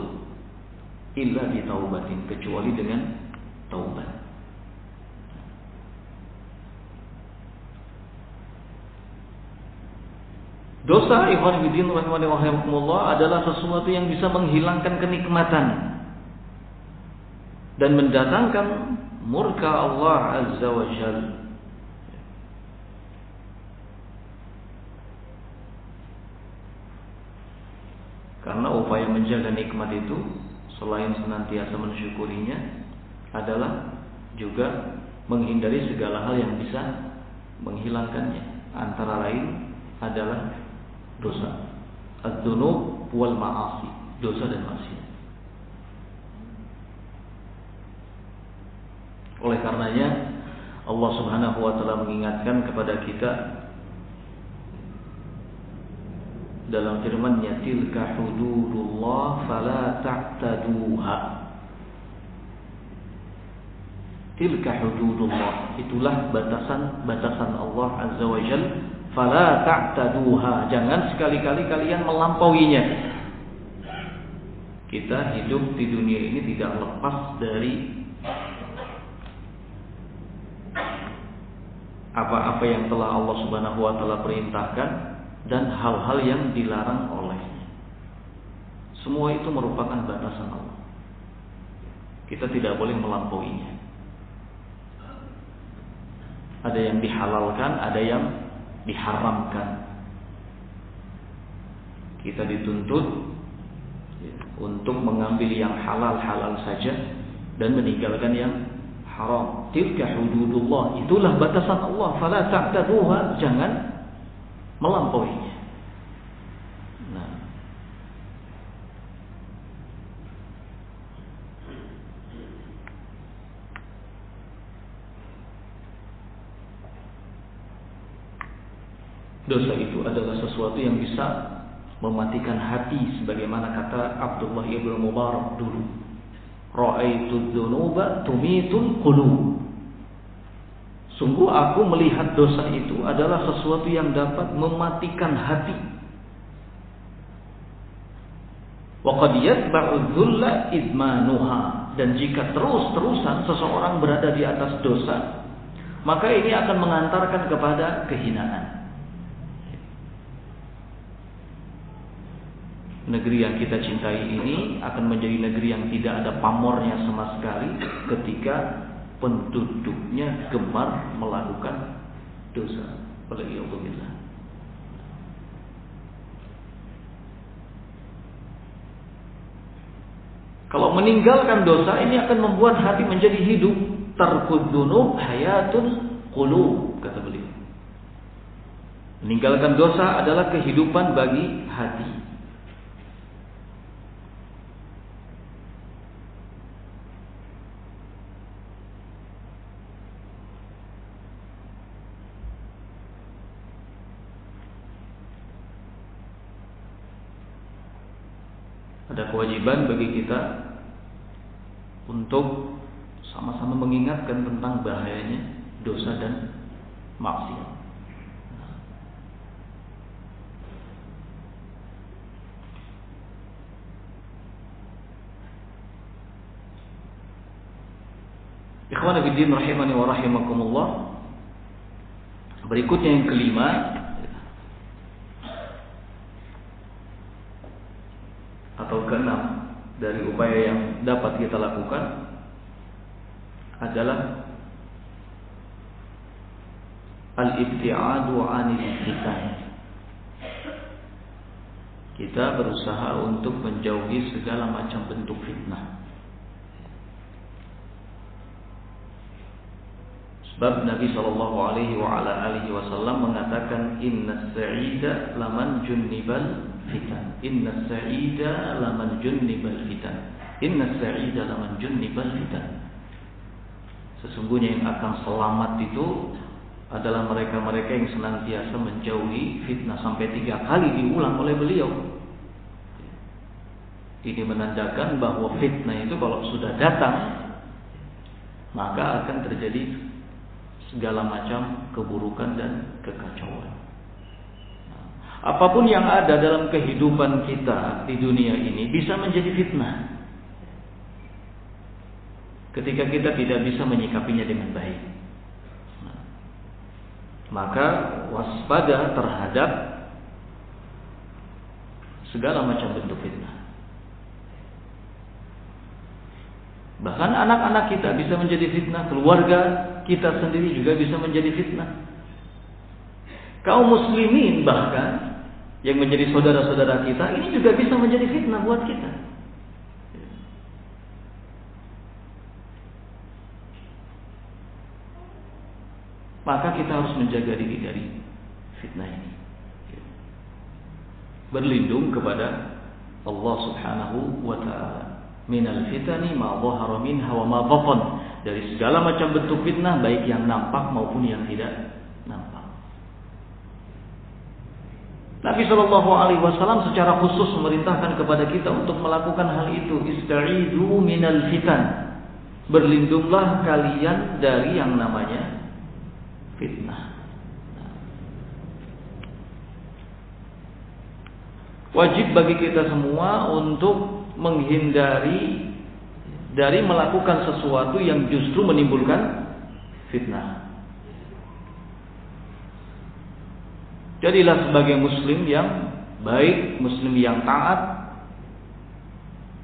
illa bitaubatin, kecuali dengan taubat. Dosa, ikhwan fillah rahimakumullah, adalah sesuatu yang bisa menghilangkan kenikmatan dan mendatangkan murka Allah Azza wa Jalla. Karena upaya menjaga nikmat itu selain senantiasa mensyukurinya adalah juga menghindari segala hal yang bisa menghilangkannya. Antara lain adalah dosa, adzunub wal ma'asi, dosa dan maksiat. Oleh karenanya Allah Subhanahu wa taala mengingatkan kepada kita dalam firman-Nya, tilka hududullah fala ta'taduha. Tilka hududullah, itulah batasan-batasan Allah Azza wa Jalla, fala ta'taduha, jangan sekali-kali kalian melampauinya. Kita hidup di dunia ini tidak lepas dari apa-apa yang telah Allah Subhanahu wa taala perintahkan dan hal-hal yang dilarang olehnya. Semua itu merupakan batasan Allah. Kita tidak boleh melampauinya. Ada yang dihalalkan, ada yang diharamkan. Kita dituntut untuk mengambil yang halal-halal saja dan meninggalkan yang haram. Tilka hududullah, itulah batasan Allah. Fala ta'taduha, jangan melampauinya. Nah, Dosa itu adalah sesuatu yang bisa mematikan hati, sebagaimana kata Abdullah ibn Mubarak dulu, ra'aitu dzunuba tumitul qulub. Sungguh aku melihat dosa itu adalah sesuatu yang dapat mematikan hati. Wa qad yatba'u dzulla idmanuha. Dan jika terus-terusan seseorang berada di atas dosa, maka ini akan mengantarkan kepada kehinaan. Negeri yang kita cintai ini akan menjadi negeri yang tidak ada pamornya sama sekali ketika penduduknya gemar melakukan dosa. Waliyahumillah. Kalau meninggalkan dosa, ini akan membuat hati menjadi hidup. Tarkud dzunub hayatul qulub, kata beliau. Meninggalkan dosa adalah kehidupan bagi hati. Ada kewajiban bagi kita untuk sama-sama mengingatkan tentang bahayanya dosa dan maksiat. Ikhwan fillah rahimani wa rahimakumullah. Berikutnya yang kelima, atau keenam dari upaya yang dapat kita lakukan adalah al-ibti'adu 'anil fitan. Kita berusaha untuk menjauhi segala macam bentuk fitnah. Sebab Nabi sallallahu alaihi wasallam mengatakan innas sa'ida laman junnibal fitan. Innas sa'ida laman junnibal fitan. Innas sa'ida laman junnibal fitan. Sesungguhnya yang akan selamat itu adalah mereka-mereka yang senantiasa menjauhi fitnah, sampai 3 kali diulang oleh beliau. Ini menandakan bahwa fitnah itu kalau sudah datang, maka akan terjadi segala macam keburukan dan kekacauan. Apapun yang ada dalam kehidupan kita di dunia ini bisa menjadi fitnah ketika kita tidak bisa menyikapinya dengan baik. Maka waspada terhadap segala macam bentuk fitnah. Bahkan anak-anak kita bisa menjadi fitnah, keluarga kita sendiri juga bisa menjadi fitnah. Kaum muslimin bahkan yang menjadi saudara-saudara kita ini juga bisa menjadi fitnah buat kita. Maka kita harus menjaga diri dari fitnah ini. Berlindung kepada Allah Subhanahu wa ta'ala. Minal fitani ma dhahara minha wa ma batan. Dari segala macam bentuk fitnah, baik yang nampak maupun yang tidak nampak. Nabi SAW secara khusus memerintahkan kepada kita untuk melakukan hal itu. Ista'idu minal fitan. Berlindunglah kalian dari yang namanya fitnah. Wajib bagi kita semua untuk menghindari dari melakukan sesuatu yang justru menimbulkan fitnah. Jadilah sebagai muslim yang baik, muslim yang taat,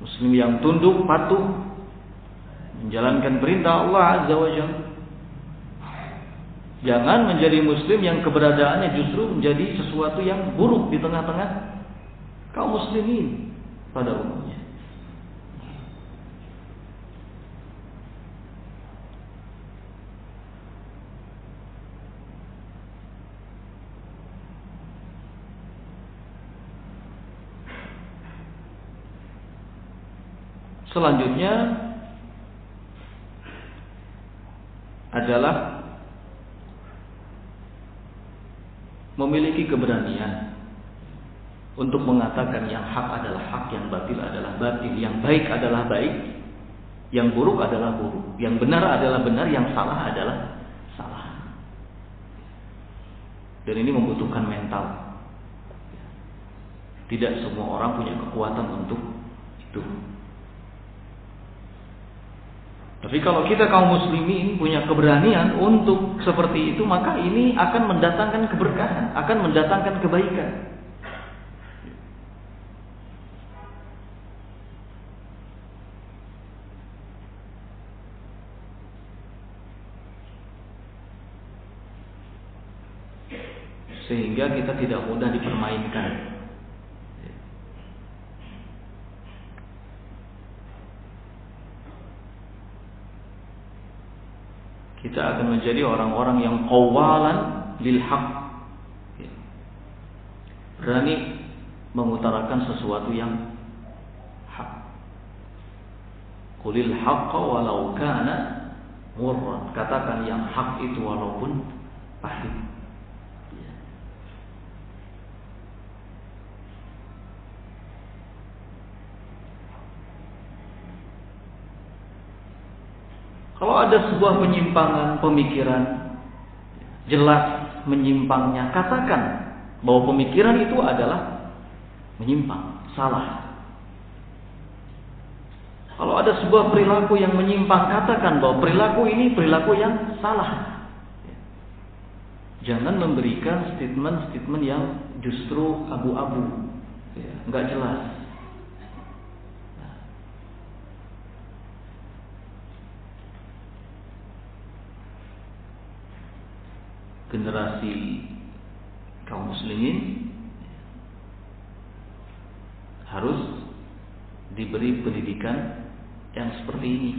muslim yang tunduk, patuh, menjalankan perintah Allah Azza wa Jalla. Jangan menjadi muslim yang keberadaannya justru menjadi sesuatu yang buruk di tengah-tengah kaum muslimin pada umumnya. Selanjutnya adalah memiliki keberanian untuk mengatakan yang hak adalah hak, yang batil adalah batil, yang baik adalah baik, yang buruk adalah buruk, yang benar adalah benar, yang salah adalah salah. Dan ini membutuhkan mental. Tidak semua orang punya kekuatan untuk itu. Tapi kalau kita kaum muslimin punya keberanian untuk seperti itu, maka ini akan mendatangkan keberkahan, akan mendatangkan kebaikan. Sehingga kita tidak mudah dipermainkan. Kita akan menjadi orang-orang yang qawalan lil haq, berani mengutarakan sesuatu yang hak. Qulil haqqa walau kana murran, katakan yang hak itu walaupun pahit. Kalau ada sebuah penyimpangan pemikiran, jelas menyimpangnya, katakan bahwa pemikiran itu adalah menyimpang, salah. Kalau ada sebuah perilaku yang menyimpang, katakan bahwa perilaku ini perilaku yang salah. Jangan memberikan statement-statement yang justru abu-abu, nggak jelas. Generasi kaum muslimin harus diberi pendidikan yang seperti ini.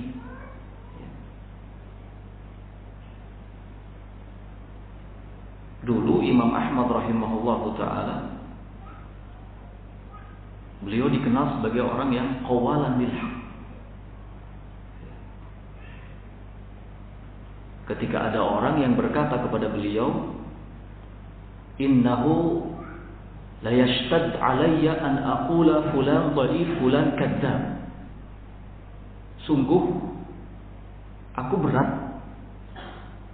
Dulu Imam Ahmad rahimahullahu ta'ala, beliau dikenal sebagai orang yang qawalan bil haq. Ketika ada orang yang berkata kepada beliau, innahu la yashtad alayya an aqula fulan dhaif fulan kadzdzab. Sungguh aku berat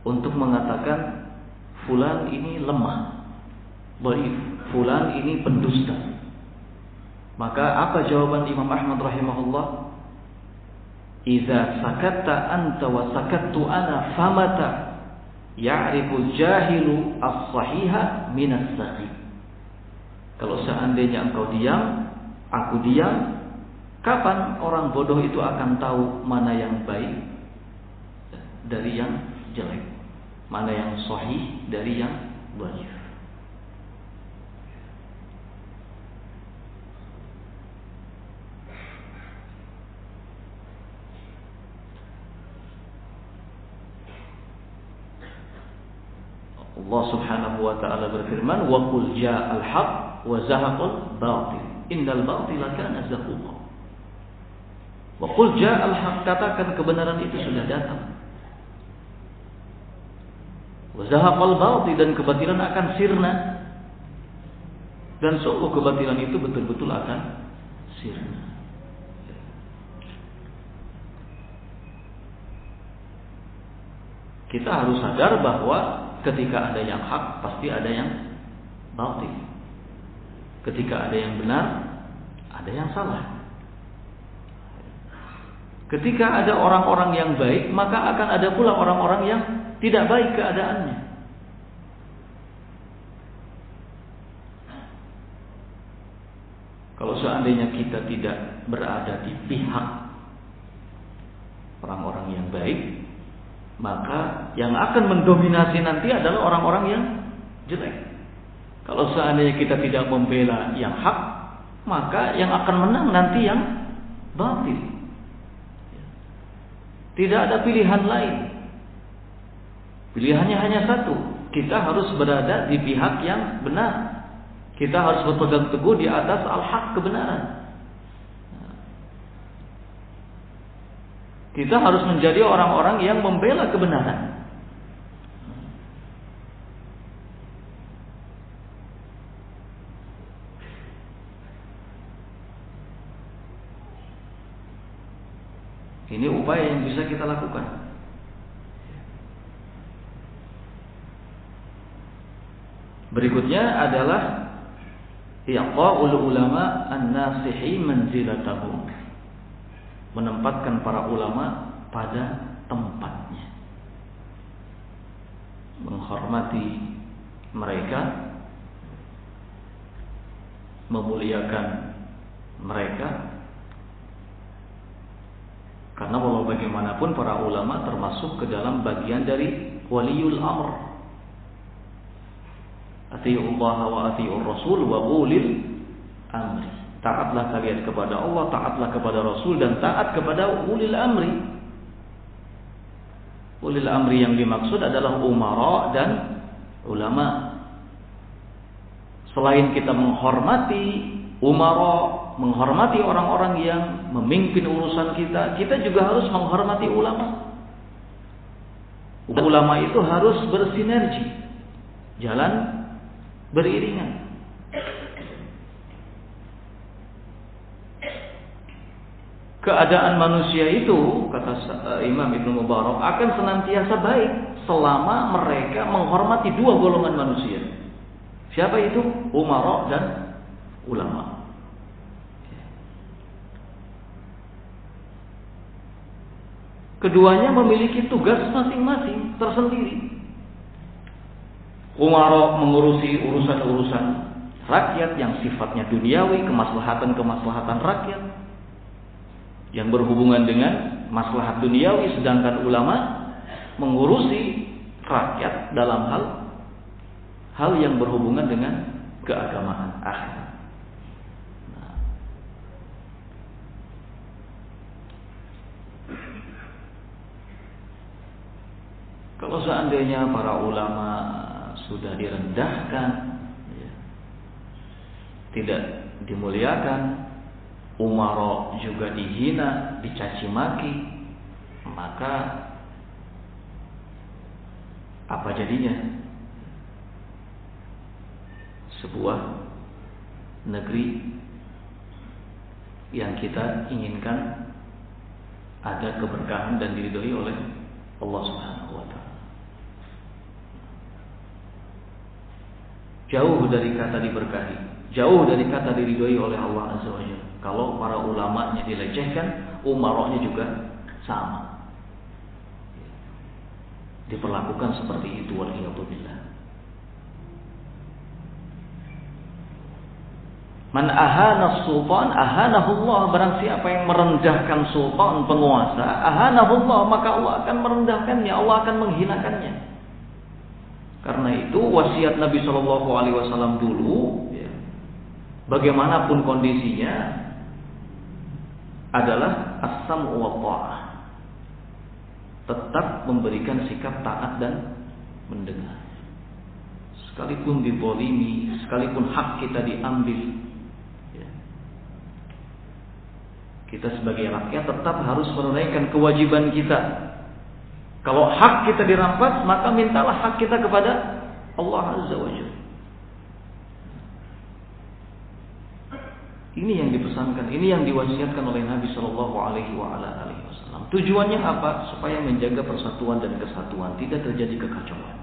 untuk mengatakan fulan ini lemah, dhaif, fulan ini pendusta. Maka apa jawaban Imam Ahmad rahimahullah? Idza sakatta anta wa sakattu ana famata ya'riful jahilu as-sahiha minas sahih. Kalau seandainya engkau diam, aku diam, kapan orang bodoh itu akan tahu mana yang baik dari yang jelek, mana yang sahih dari yang dhaif? Allah Subhanahu wa ta'ala berfirman, wa qul ja'al haq wa zahaqal batil innal batila kana zahuqa. Wa qul ja'al haq, katakan kebenaran itu sudah datang, wa zahaqal batil, dan kebatilan akan sirna, dan sungguh kebatilan itu betul-betul akan sirna. Kita harus sadar bahwa ketika ada yang hak, pasti ada yang batil. Ketika ada yang benar, ada yang salah. Ketika ada orang-orang yang baik, maka akan ada pula orang-orang yang tidak baik keadaannya. Kalau seandainya kita tidak berada di pihak orang-orang yang baik, maka yang akan mendominasi nanti adalah orang-orang yang jelek. Kalau seandainya kita tidak membela yang hak, maka yang akan menang nanti yang batil. Tidak ada pilihan lain. Pilihannya hanya satu. Kita harus berada di pihak yang benar. Kita harus berpegang teguh di atas al-haq, kebenaran. Kita harus menjadi orang-orang yang membela kebenaran. Ini upaya yang bisa kita lakukan. Berikutnya adalah iqa'ul ulama an-nasihi manzilatahum. Menempatkan para ulama pada tempatnya. Menghormati mereka, memuliakan mereka. Karena walau bagaimanapun para ulama termasuk ke dalam bagian dari waliul amr. Atiullah wa atiur rasul wa ulil amri. Taatlah kalian kepada Allah, taatlah kepada Rasul, dan taat kepada ulil amri. Ulil amri yang dimaksud adalah umara dan ulama. Selain kita menghormati umara, menghormati orang-orang yang memimpin urusan kita, kita juga harus menghormati ulama. Ulama itu harus bersinergi, jalan beriringan. Keadaan manusia itu, kata Imam Ibnu Mubarak, akan senantiasa baik selama mereka menghormati dua golongan manusia. Siapa itu? Umara dan ulama. Keduanya memiliki tugas masing-masing tersendiri. Umara mengurusi urusan-urusan rakyat yang sifatnya duniawi, kemaslahatan-kemaslahatan rakyat yang berhubungan dengan maslahat duniawi, sedangkan ulama mengurusi rakyat dalam hal yang berhubungan dengan keagamaan akhirat. Kalau seandainya para ulama sudah direndahkan, ya, tidak dimuliakan, umara juga dihina, dicaci maki, maka apa jadinya? Sebuah negeri yang kita inginkan ada keberkahan dan diridhoi oleh Allah Subhanahu wa Ta'ala. Jauh dari kata diberkahi, jauh dari kata diridhoi oleh Allah Azza wa Jalla. Kalau para ulamanya dilecehkan, umaroknya juga sama, diperlakukan seperti itu. Walhamdulillah. Man ahana sultan ahanahullah. Barang siapa yang merendahkan sultan, penguasa, ahanahullah, maka Allah akan merendahkannya, Allah akan menghinakannya. Karena itu wasiat Nabi Shallallahu Alaihi Wasallam dulu, ya, bagaimanapun kondisinya, adalah as-sam'u wa ta'ah. Tetap memberikan sikap taat dan mendengar. Sekalipun dizalimi, sekalipun hak kita diambil, kita sebagai rakyat tetap harus menunaikan kewajiban kita. Kalau hak kita dirampas, maka mintalah hak kita kepada Allah Azza wa Jalla. Ini yang dipesankan, ini yang diwasiatkan oleh Nabi Shallallahu Alaihi Wasallam. Tujuannya apa? Supaya menjaga persatuan dan kesatuan, tidak terjadi kekacauan.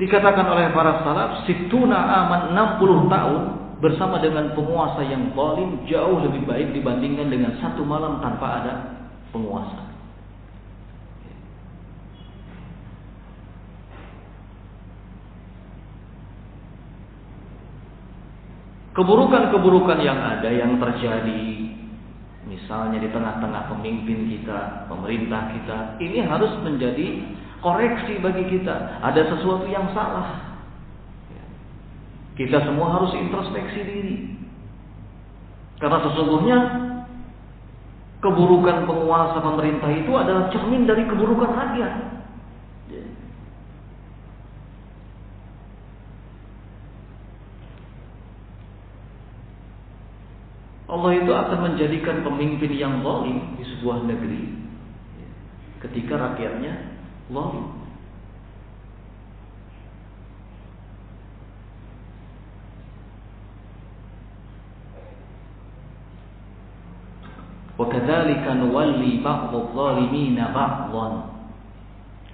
Dikatakan oleh para salaf, situna aman 60 tahun bersama dengan penguasa yang zalim jauh lebih baik dibandingkan dengan satu malam tanpa ada penguasa. Keburukan-keburukan yang ada, yang terjadi, misalnya di tengah-tengah pemimpin kita, pemerintah kita, ini harus menjadi koreksi bagi kita. Ada sesuatu yang salah. Kita semua harus introspeksi diri. Karena sesungguhnya keburukan penguasa pemerintah itu adalah cermin dari keburukan rakyat. Allah itu akan menjadikan pemimpin yang zalim di sebuah negeri ketika rakyatnya zalim. وَكَذَلِكَ نُوَلِّي بَعْضَ الظَّالِمِينَ بَعْضًا.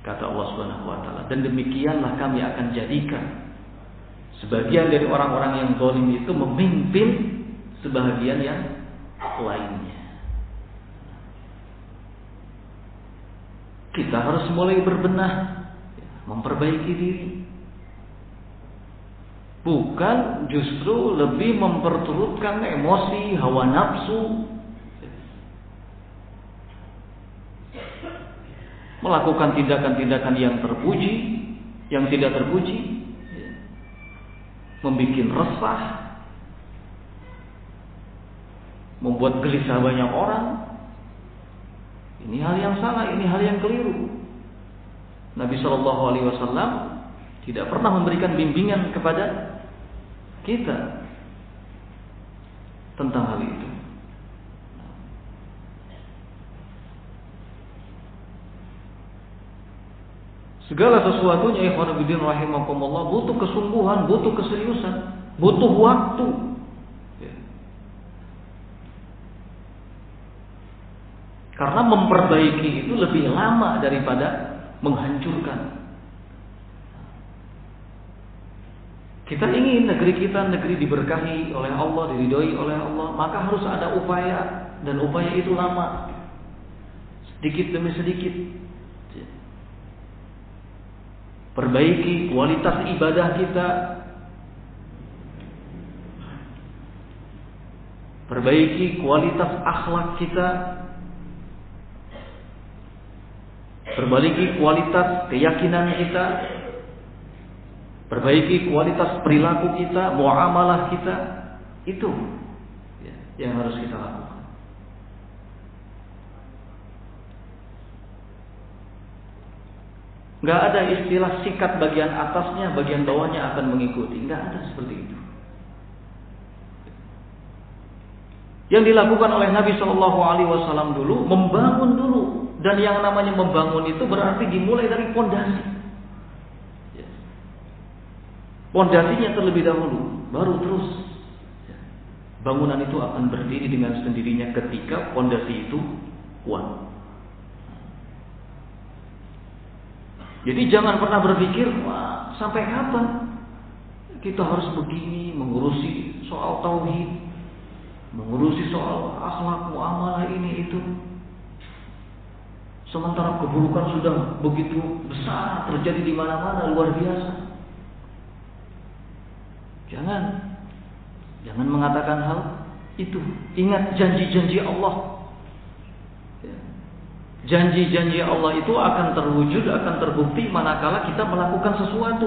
Kata Allah Subhanahu wa taala, dan demikianlah kami akan jadikan sebagian dari orang-orang yang zalim itu memimpin sebagian yang lainnya. Kita harus mulai berbenah, memperbaiki diri. Bukan justru lebih memperturutkan emosi, hawa nafsu, melakukan tindakan-tindakan yang terpuji, yang tidak terpuji, membuat resah, membuat gelisah banyak orang. Ini hal yang salah, ini hal yang keliru. Nabi SAW tidak pernah memberikan bimbingan kepada kita tentang hal itu. Segala sesuatunya, ikhwan fillah rahimakumullah, butuh kesungguhan, butuh keseriusan, butuh waktu. Karena memperbaiki itu lebih lama daripada menghancurkan. Kita ingin negeri kita, negeri diberkahi oleh Allah, diridhoi oleh Allah, maka harus ada upaya, dan upaya itu lama, sedikit demi sedikit. Perbaiki kualitas ibadah kita, perbaiki kualitas akhlak kita, perbaiki kualitas keyakinan kita, perbaiki kualitas perilaku kita, muamalah kita. Itu yang harus kita lakukan. Gak ada istilah sikat bagian atasnya, bagian bawahnya akan mengikuti. Gak ada seperti itu. Yang dilakukan oleh Nabi SAW dulu, membangun dulu. Dan yang namanya membangun itu berarti dimulai dari pondasi. Pondasinya terlebih dahulu, baru terus bangunan itu akan berdiri dengan sendirinya ketika pondasi itu kuat. Jadi jangan pernah berpikir, wah, sampai kapan kita harus begini, mengurusi soal tauhid, mengurusi soal akhlak, muamalah, ini itu. Sementara keburukan sudah begitu besar terjadi di mana-mana, luar biasa. Jangan mengatakan hal itu. Ingat janji-janji Allah. Janji-janji Allah itu akan terwujud, akan terbukti manakala kita melakukan sesuatu.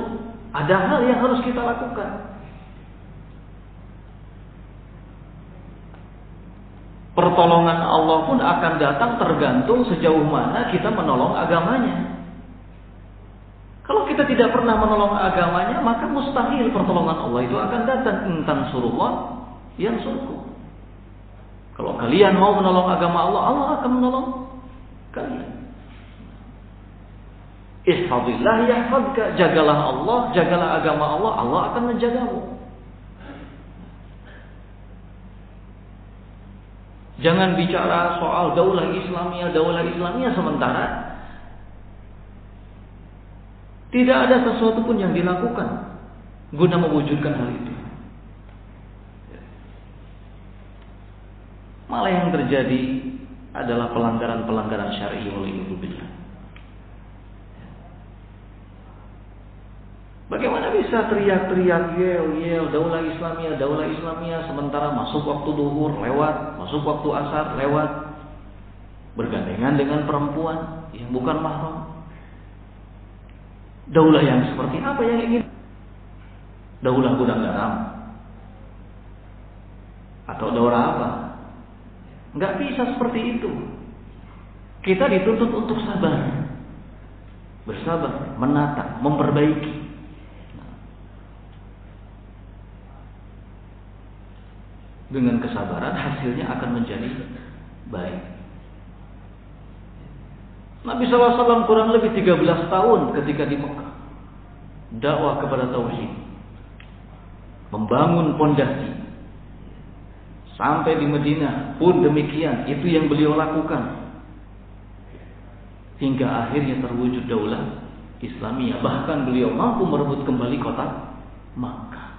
Ada hal yang harus kita lakukan. Pertolongan Allah pun akan datang tergantung sejauh mana kita menolong agamanya. Kalau kita tidak pernah menolong agamanya, maka mustahil pertolongan Allah itu akan datang. In tansurullah yansurkum. Kalau kalian mau menolong agama Allah, Allah akan menolong kalian. Ihfadillah yahfadka. Jagalah Allah, jagalah agama Allah, Allah akan menjagamu. Jangan bicara soal daulah Islamiyah sementara tidak ada sesuatu pun yang dilakukan guna mewujudkan hal itu. Malah yang terjadi adalah pelanggaran-pelanggaran syar'i oleh Ibu Bila. Bagaimana bisa teriak-teriak yel-yel daulah Islamiyah sementara masuk waktu duhur lewat, masuk waktu asar lewat, bergandengan dengan perempuan yang bukan mahram. Daulah yang seperti apa yang ingin? Daulah gudang garam atau daulah apa? Nggak bisa seperti itu. Kita dituntut untuk sabar, bersabar, menata, memperbaiki. Dengan kesabaran hasilnya akan menjadi baik. Nabi SAW kurang lebih 13 tahun ketika di Mekah dakwah kepada tauhid, membangun pondasi. Sampai di Madinah pun demikian, itu yang beliau lakukan. Hingga akhirnya terwujud daulah Islamiyah. Bahkan beliau mampu merebut kembali kota Makkah.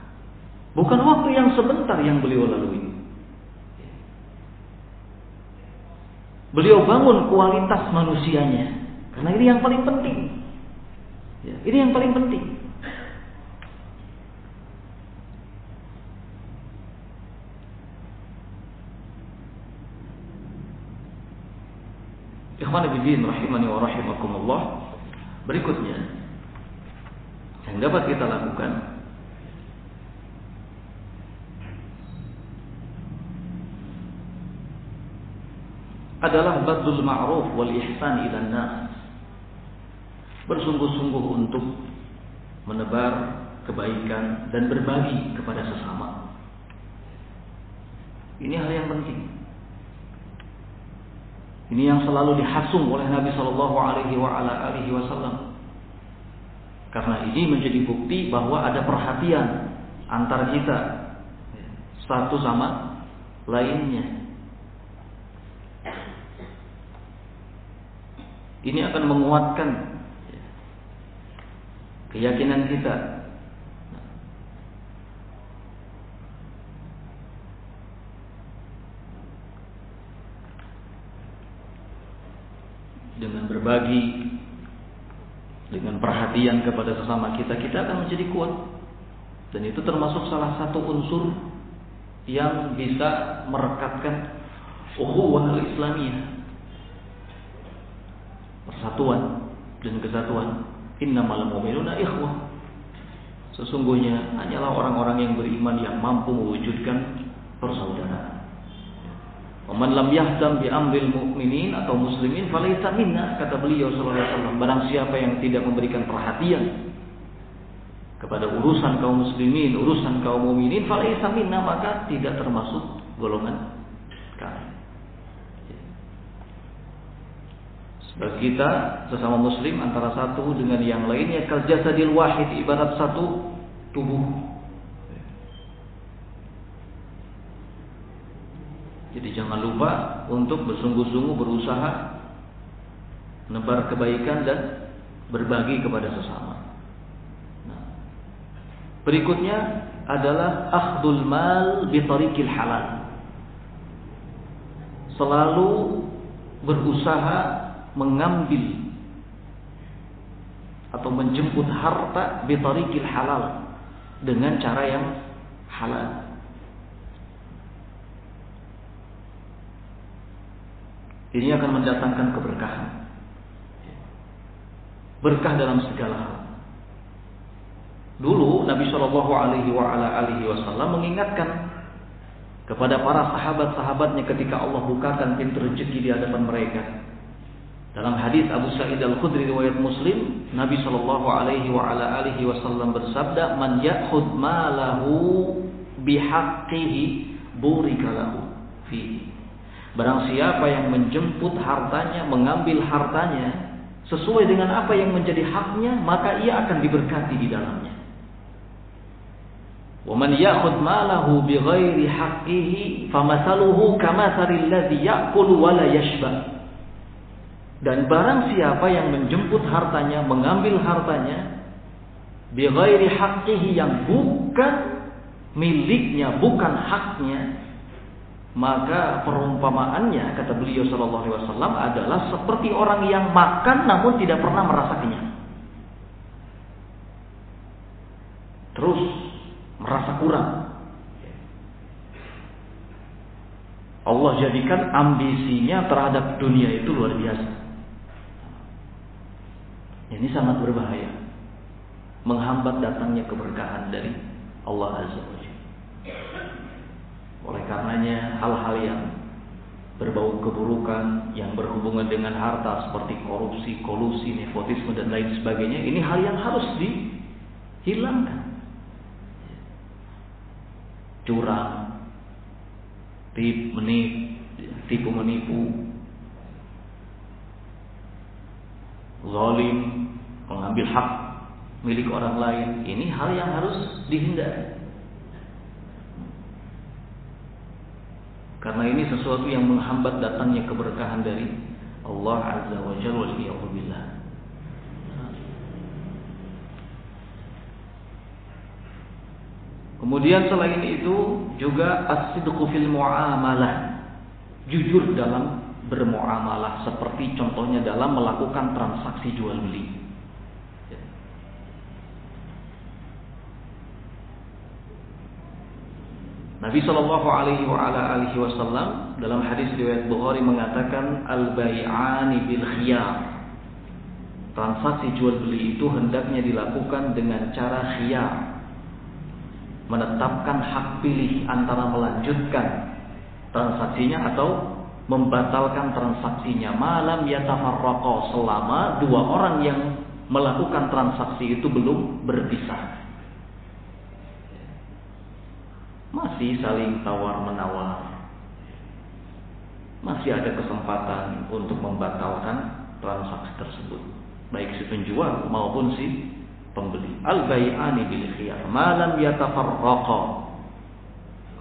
Bukan waktu yang sebentar yang beliau lalui. Beliau bangun kualitas manusianya. Karena ini yang paling penting. Ini yang paling penting. Ikhwanul rahimani wa rahimakumullah. Berikutnya yang dapat kita lakukan adalah badlul ma'ruf wal ihsan ila nas. Bersungguh-sungguh untuk menebar kebaikan dan berbagi kepada sesama. Ini hal yang penting. Ini yang selalu dihasung oleh Nabi Shallallahu Alaihi Wasallam. Karena ini menjadi bukti bahwa ada perhatian antar kita satu sama lainnya. Ini akan menguatkan keyakinan kita. Dengan berbagi, dengan perhatian kepada sesama kita, kita akan menjadi kuat. Dan itu termasuk salah satu unsur yang bisa merekatkan ukhuwah al-Islamiyah, persatuan dan kesatuan. Innamal mu'minuna ikhwah. Sesungguhnya hanyalah orang-orang yang beriman yang mampu mewujudkan persaudaraan. Man lam yahtam bi amril mu'minin atau muslimin falaisa minna, kata beliau sallallahu alaihi wasallam. Barang siapa yang tidak memberikan perhatian kepada urusan kaum muslimin, urusan kaum mukminin, falaisa minna, maka tidak termasuk golongan kami. Sebab kita sesama muslim antara satu dengan yang lainnya kal jasadil wahid, ibarat satu tubuh. Jadi jangan lupa untuk bersungguh-sungguh berusaha menebar kebaikan dan berbagi kepada sesama. Nah, berikutnya adalah akhdul mal bi tariqil halal. Selalu berusaha mengambil atau menjemput harta bi tariqil halal, dengan cara yang halal. Ini akan mendatangkan keberkahan. Berkah dalam segala hal. Dulu Nabi Shallallahu Alaihi Wasallam mengingatkan kepada para sahabat-sahabatnya ketika Allah bukakan pintu rezeki di hadapan mereka. Dalam hadis Abu Sa'id Al-Khudri riwayat Muslim, Nabi Shallallahu Alaihi Wasallam bersabda, "Man ya'khud malahu bihaqqihi burika lahu fihi." Barang siapa yang menjemput hartanya, mengambil hartanya sesuai dengan apa yang menjadi haknya, maka ia akan diberkati di dalamnya. Wa man ya'khudh malahu bighairi haqqihi famathaluhu kamathalil ladzi ya'kulu wa la yashba. Dan barang siapa yang menjemput hartanya, mengambil hartanya bighairi haqqihi, yang bukan miliknya, bukan haknya, maka perumpamaannya, kata beliau sallallahu alaihi wasallam, adalah seperti orang yang makan namun tidak pernah merasa kenyang. Terus merasa kurang. Allah jadikan ambisinya terhadap dunia itu luar biasa. Ini sangat berbahaya. Menghambat datangnya keberkahan dari Allah Azza wa Jalla. Oleh karenanya hal-hal yang berbau keburukan, yang berhubungan dengan harta seperti korupsi, kolusi, nepotisme dan lain sebagainya, ini hal yang harus dihilangkan. Curang, tipu menipu, zalim, mengambil hak milik orang lain, ini hal yang harus dihindari. Karena ini sesuatu yang menghambat datangnya keberkahan dari Allah Azza wa Jalla wal iyadzubillah. Kemudian selain itu juga as-sidqu fil muamalah, jujur dalam bermuamalah, seperti contohnya dalam melakukan transaksi jual beli. Nabi Shallallahu Alaihi Wasallam dalam hadis riwayat Bukhari mengatakan al-bai'ani bil khiyar, transaksi jual beli itu hendaknya dilakukan dengan cara khiyar, menetapkan hak pilih antara melanjutkan transaksinya atau membatalkan transaksinya, malam yatafarraqa, selama dua orang yang melakukan transaksi itu belum berpisah, masih saling tawar-menawar, masih ada kesempatan untuk membatalkan transaksi tersebut, baik si penjual maupun si pembeli. Al-bai'ani bil khiyar ma lam yatafarraqa.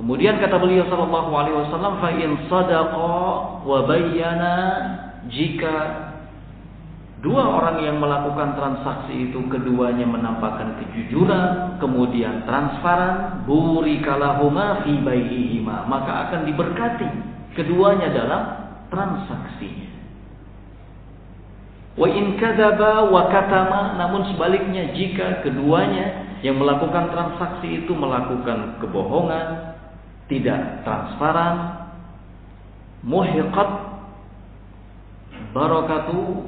Kemudian kata beliau sallallahu alaihi wasallam, fa in sadaqa wa bayyana, jika dua orang yang melakukan transaksi itu keduanya menampakkan kejujuran, kemudian transparan, burikalahuma fi baihima, maka akan diberkati keduanya dalam transaksinya. Wa in kadzaba wa katama, namun sebaliknya jika keduanya yang melakukan transaksi itu melakukan kebohongan, tidak transparan, muhiqat barakatu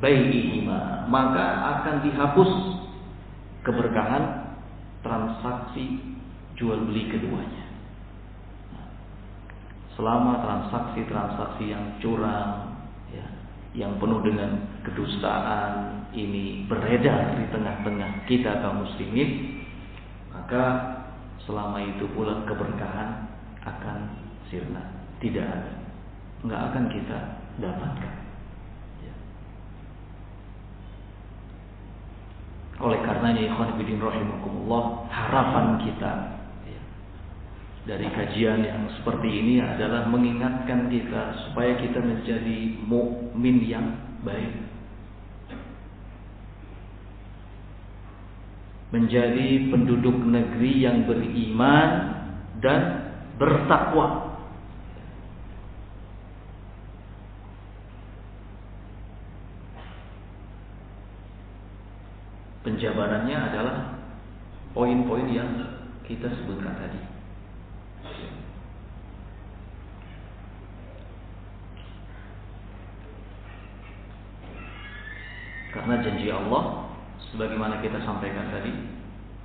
baihima, maka akan dihapus keberkahan transaksi jual beli keduanya. Selama transaksi-transaksi yang curang, ya, yang penuh dengan kedustaan ini beredar di tengah-tengah kita kaum muslimin, maka selama itu pula keberkahan akan sirna, tidak ada, nggak akan kita dapatkan. Oleh karenanya ikhwan fillah rahimakumullah, harapan kita dari kajian yang seperti ini adalah mengingatkan kita supaya kita menjadi mukmin yang baik, menjadi penduduk negeri yang beriman dan bertakwa. Penjabarannya adalah poin-poin yang kita sebutkan tadi. Karena janji Allah, sebagaimana kita sampaikan tadi,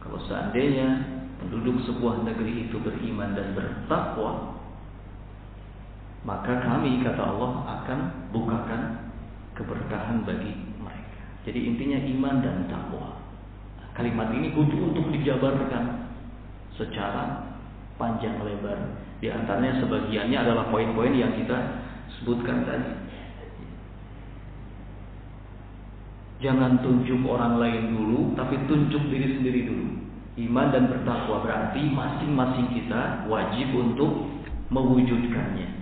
kalau seandainya penduduk sebuah negeri itu beriman dan bertakwa, maka kami, kata Allah, akan bukakan keberkahan bagi mereka. Jadi intinya iman dan takwa. Kalimat ini butuh untuk dijabarkan secara panjang lebar. Di antaranya sebagiannya adalah poin-poin yang kita sebutkan tadi. Jangan tunjuk orang lain dulu, tapi tunjuk diri sendiri dulu. Iman dan bertakwa berarti masing-masing kita wajib untuk mewujudkannya.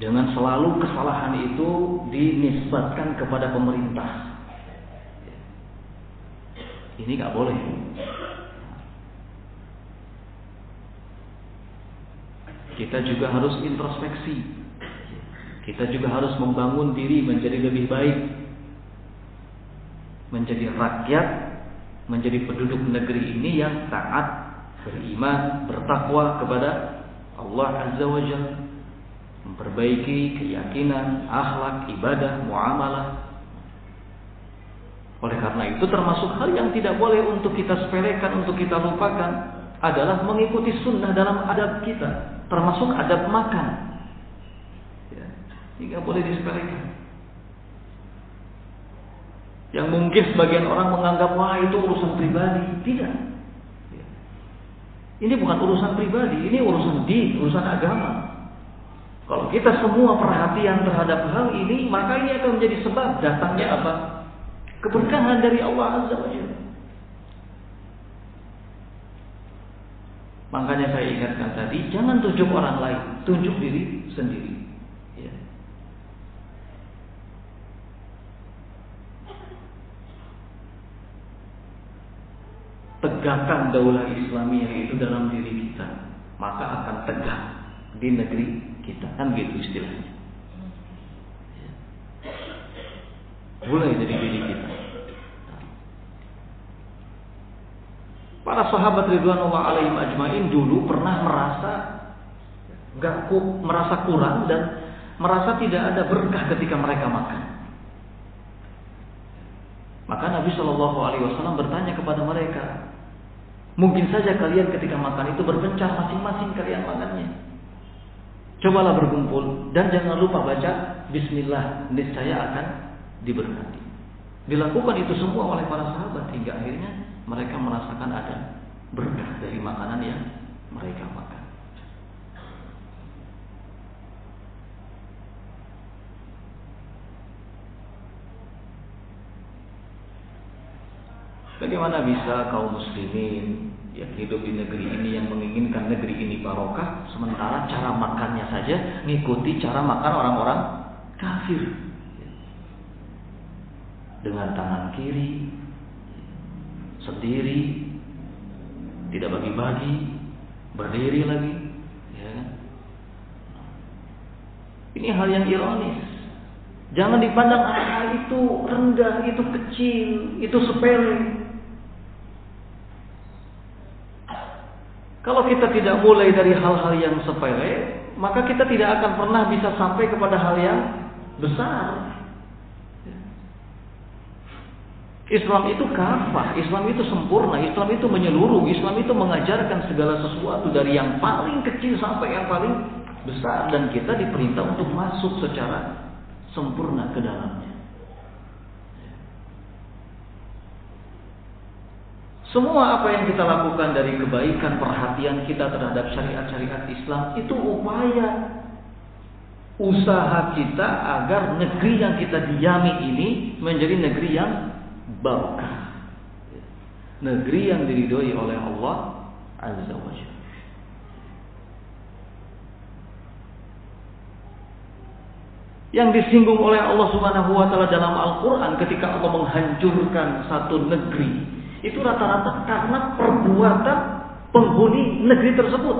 Jangan selalu kesalahan itu dinisbatkan kepada pemerintah. Ini nggak boleh. Kita juga harus introspeksi. Kita juga harus membangun diri menjadi lebih baik, menjadi rakyat, menjadi penduduk negeri ini yang taat, beriman, bertakwa kepada Allah Azza wa Jalla, memperbaiki keyakinan, akhlak, ibadah, muamalah. Oleh karena itu termasuk hal yang tidak boleh untuk kita sepelekan, untuk kita lupakan, adalah mengikuti sunnah dalam adab kita, termasuk adab makan. Tidak boleh disepelekan. Yang mungkin sebagian orang menganggap wah itu urusan pribadi, tidak. Ini bukan urusan pribadi, ini urusan din, urusan agama. Kalau kita semua perhatian terhadap hal ini, maka ini akan menjadi sebab datangnya apa? Keberkahan dari Allah Azza wa Jalla. Makanya saya ingatkan tadi, jangan tunjuk orang lain, tunjuk diri sendiri. Ya. Tegakkan daulah Islamiyah itu dalam diri kita, maka akan tegak di negeri kita, kan gitu istilahnya. Ya. Mulai dari diri kita. Para sahabat ridwanullah alaihim ajmain dulu pernah merasa kurang dan merasa tidak ada berkah ketika mereka makan. Maka Nabi SAW bertanya kepada mereka, mungkin saja kalian ketika makan itu berpencar masing-masing kalian makannya. Cobalah berkumpul dan jangan lupa baca Bismillah, niscaya akan diberkati. Dilakukan itu semua oleh para sahabat hingga akhirnya mereka merasakan ada berkah dari makanan yang mereka makan. Bagaimana bisa kaum muslimin yang hidup di negeri ini, yang menginginkan negeri ini barokah, sementara cara makannya saja ngikuti cara makan orang-orang kafir? Dengan tangan kiri, sendiri, tidak bagi-bagi, berdiri lagi, ya. Ini hal yang ironis. Jangan dipandang hal itu rendah, itu kecil, itu sepele. Kalau kita tidak mulai dari hal-hal yang sepele, maka kita tidak akan pernah bisa sampai kepada hal yang besar. Islam itu kafah, Islam itu sempurna, Islam itu menyeluruh, Islam itu mengajarkan segala sesuatu dari yang paling kecil sampai yang paling besar, dan kita diperintah untuk masuk secara sempurna ke dalamnya. Semua apa yang kita lakukan dari kebaikan, perhatian kita terhadap syariat-syariat Islam itu upaya usaha kita agar negeri yang kita diami ini menjadi negeri yang barokah, negeri yang diridhoi oleh Allah Azza wa Jalla. Yang disinggung oleh Allah Subhanahu wa Ta'ala dalam Al-Quran ketika Allah menghancurkan satu negeri, itu rata-rata karena perbuatan penghuni negeri tersebut.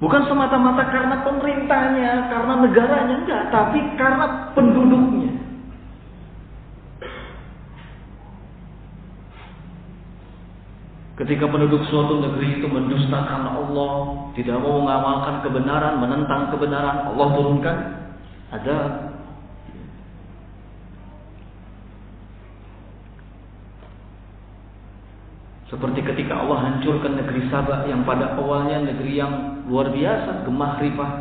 Bukan semata-mata karena pemerintahnya, karena negaranya, enggak, tapi karena penduduknya. Ketika penduduk suatu negeri itu mendustakan Allah, tidak mau mengamalkan kebenaran, menentang kebenaran, Allah turunkan azab. Seperti ketika Allah hancurkan negeri Sabah yang pada awalnya negeri yang luar biasa, gemah ripah,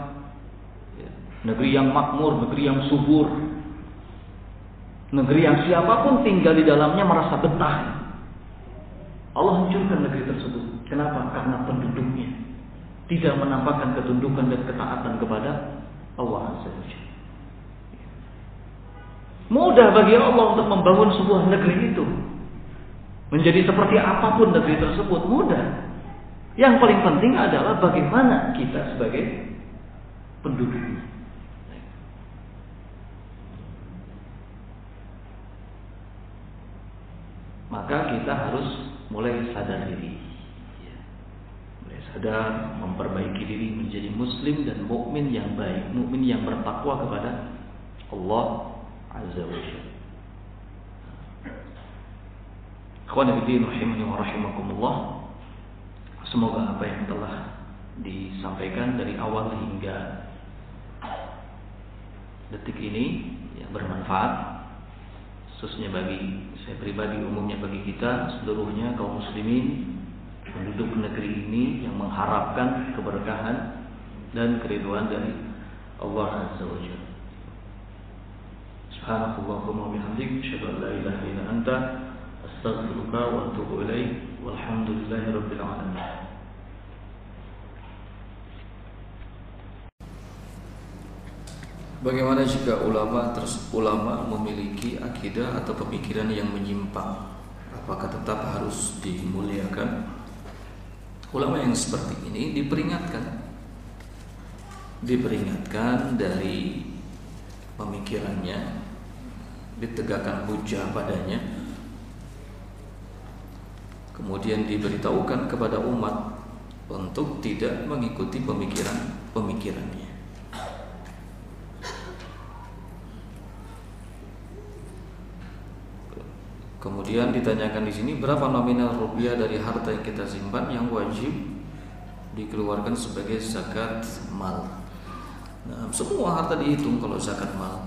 negeri yang makmur, negeri yang subur, negeri yang siapapun tinggal di dalamnya merasa betah. Allah hancurkan negeri tersebut. Kenapa? Karena penduduknya tidak menampakkan ketundukan dan ketaatan kepada Allah Azza wa Jalla. Mudah bagi Allah untuk membangun sebuah negeri itu menjadi seperti apapun negeri tersebut, mudah. Yang paling penting adalah bagaimana kita sebagai penduduknya. Maka kita harus mulai sadar diri, mulai sadar, memperbaiki diri menjadi muslim dan mukmin yang baik, mukmin yang bertakwa kepada Allah Azza wa Jalla. Ikhwani fiddin rahimani wa rahimakumullah. Semoga apa yang telah disampaikan dari awal hingga detik ini ya, bermanfaat, khususnya bagi saya pribadi, umumnya bagi kita seluruhnya kaum muslimin penduduk negeri ini yang mengharapkan keberkahan dan keridhaan dari Allah Azza wa Jalla. Subhanakallahumma wa bihamdika, asyhadu an la ilaha illa anta, astaghfiruka wa atubu ilaik. Walhamdulillahirabbil alamin. Bagaimana jika ulama memiliki akidah atau pemikiran yang menyimpang? Apakah tetap harus dimuliakan? Ulama yang seperti ini diperingatkan dari pemikirannya, ditegakkan hujah padanya, kemudian diberitahukan kepada umat untuk tidak mengikuti pemikirannya. Kemudian ditanyakan di sini, berapa nominal rupiah dari harta yang kita simpan yang wajib dikeluarkan sebagai zakat mal. Nah, semua harta dihitung kalau zakat mal,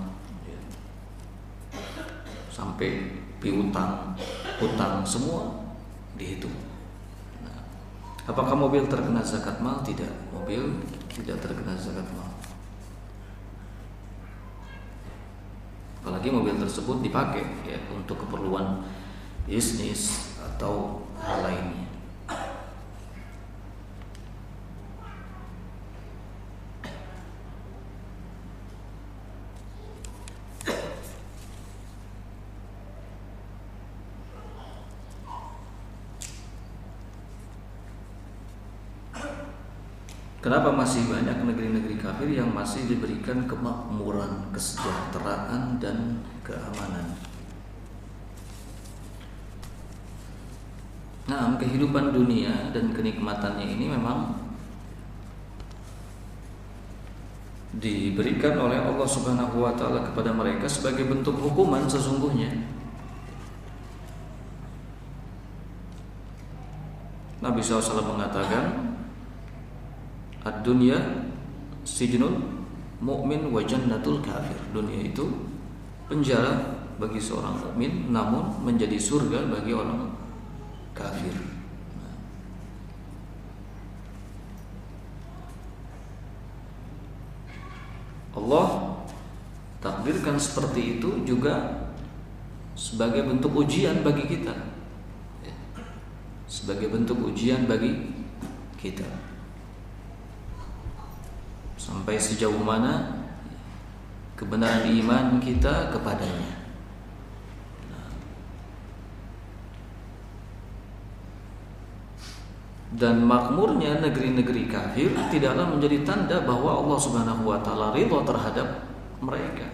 sampai piutang, hutang, semua dihitung. Nah, apakah mobil terkena zakat mal? Tidak, mobil tidak terkena zakat mal. Apalagi mobil tersebut dipakai ya, untuk keperluan bisnis atau hal lainnya. Kenapa masih banyak negeri-negeri kafir yang masih diberikan kemakmuran, kesejahteraan, dan keamanan? Nah, kehidupan dunia dan kenikmatannya ini memang diberikan oleh Allah Subhanahu wa Ta'ala kepada mereka sebagai bentuk hukuman sesungguhnya. Nabi SAW mengatakan, "Ad-dunya sijnul mu'min wa jannatul kafir." Dunia itu penjara bagi seorang mukmin, namun menjadi surga bagi orang kafir. Allah takdirkan seperti itu juga sebagai bentuk ujian bagi kita. Sebagai bentuk ujian bagi kita. Sampai sejauh mana kebenaran iman kita kepadanya. Dan makmurnya negeri-negeri kafir tidaklah menjadi tanda bahwa Allah Subhanahu wa Ta'ala ridha terhadap mereka.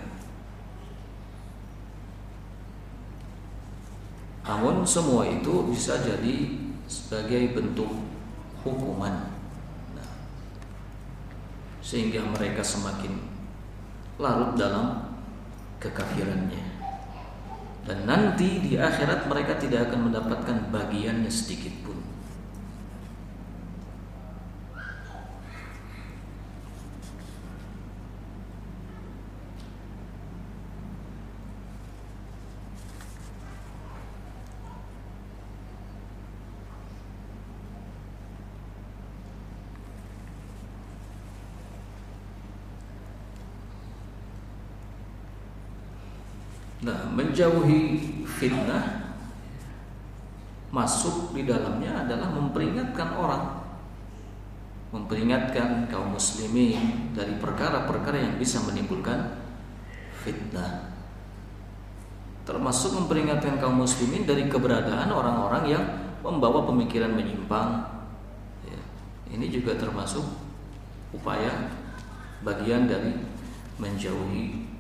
Namun semua itu bisa jadi sebagai bentuk hukuman, sehingga mereka semakin larut dalam kekafirannya, dan nanti di akhirat mereka tidak akan mendapatkan bagiannya sedikit pun. Nah, menjauhi fitnah masuk di dalamnya adalah memperingatkan orang, memperingatkan kaum muslimin dari perkara-perkara yang bisa menimbulkan fitnah, termasuk memperingatkan kaum muslimin dari keberadaan orang-orang yang membawa pemikiran menyimpang. Ini juga termasuk upaya bagian dari menjauhi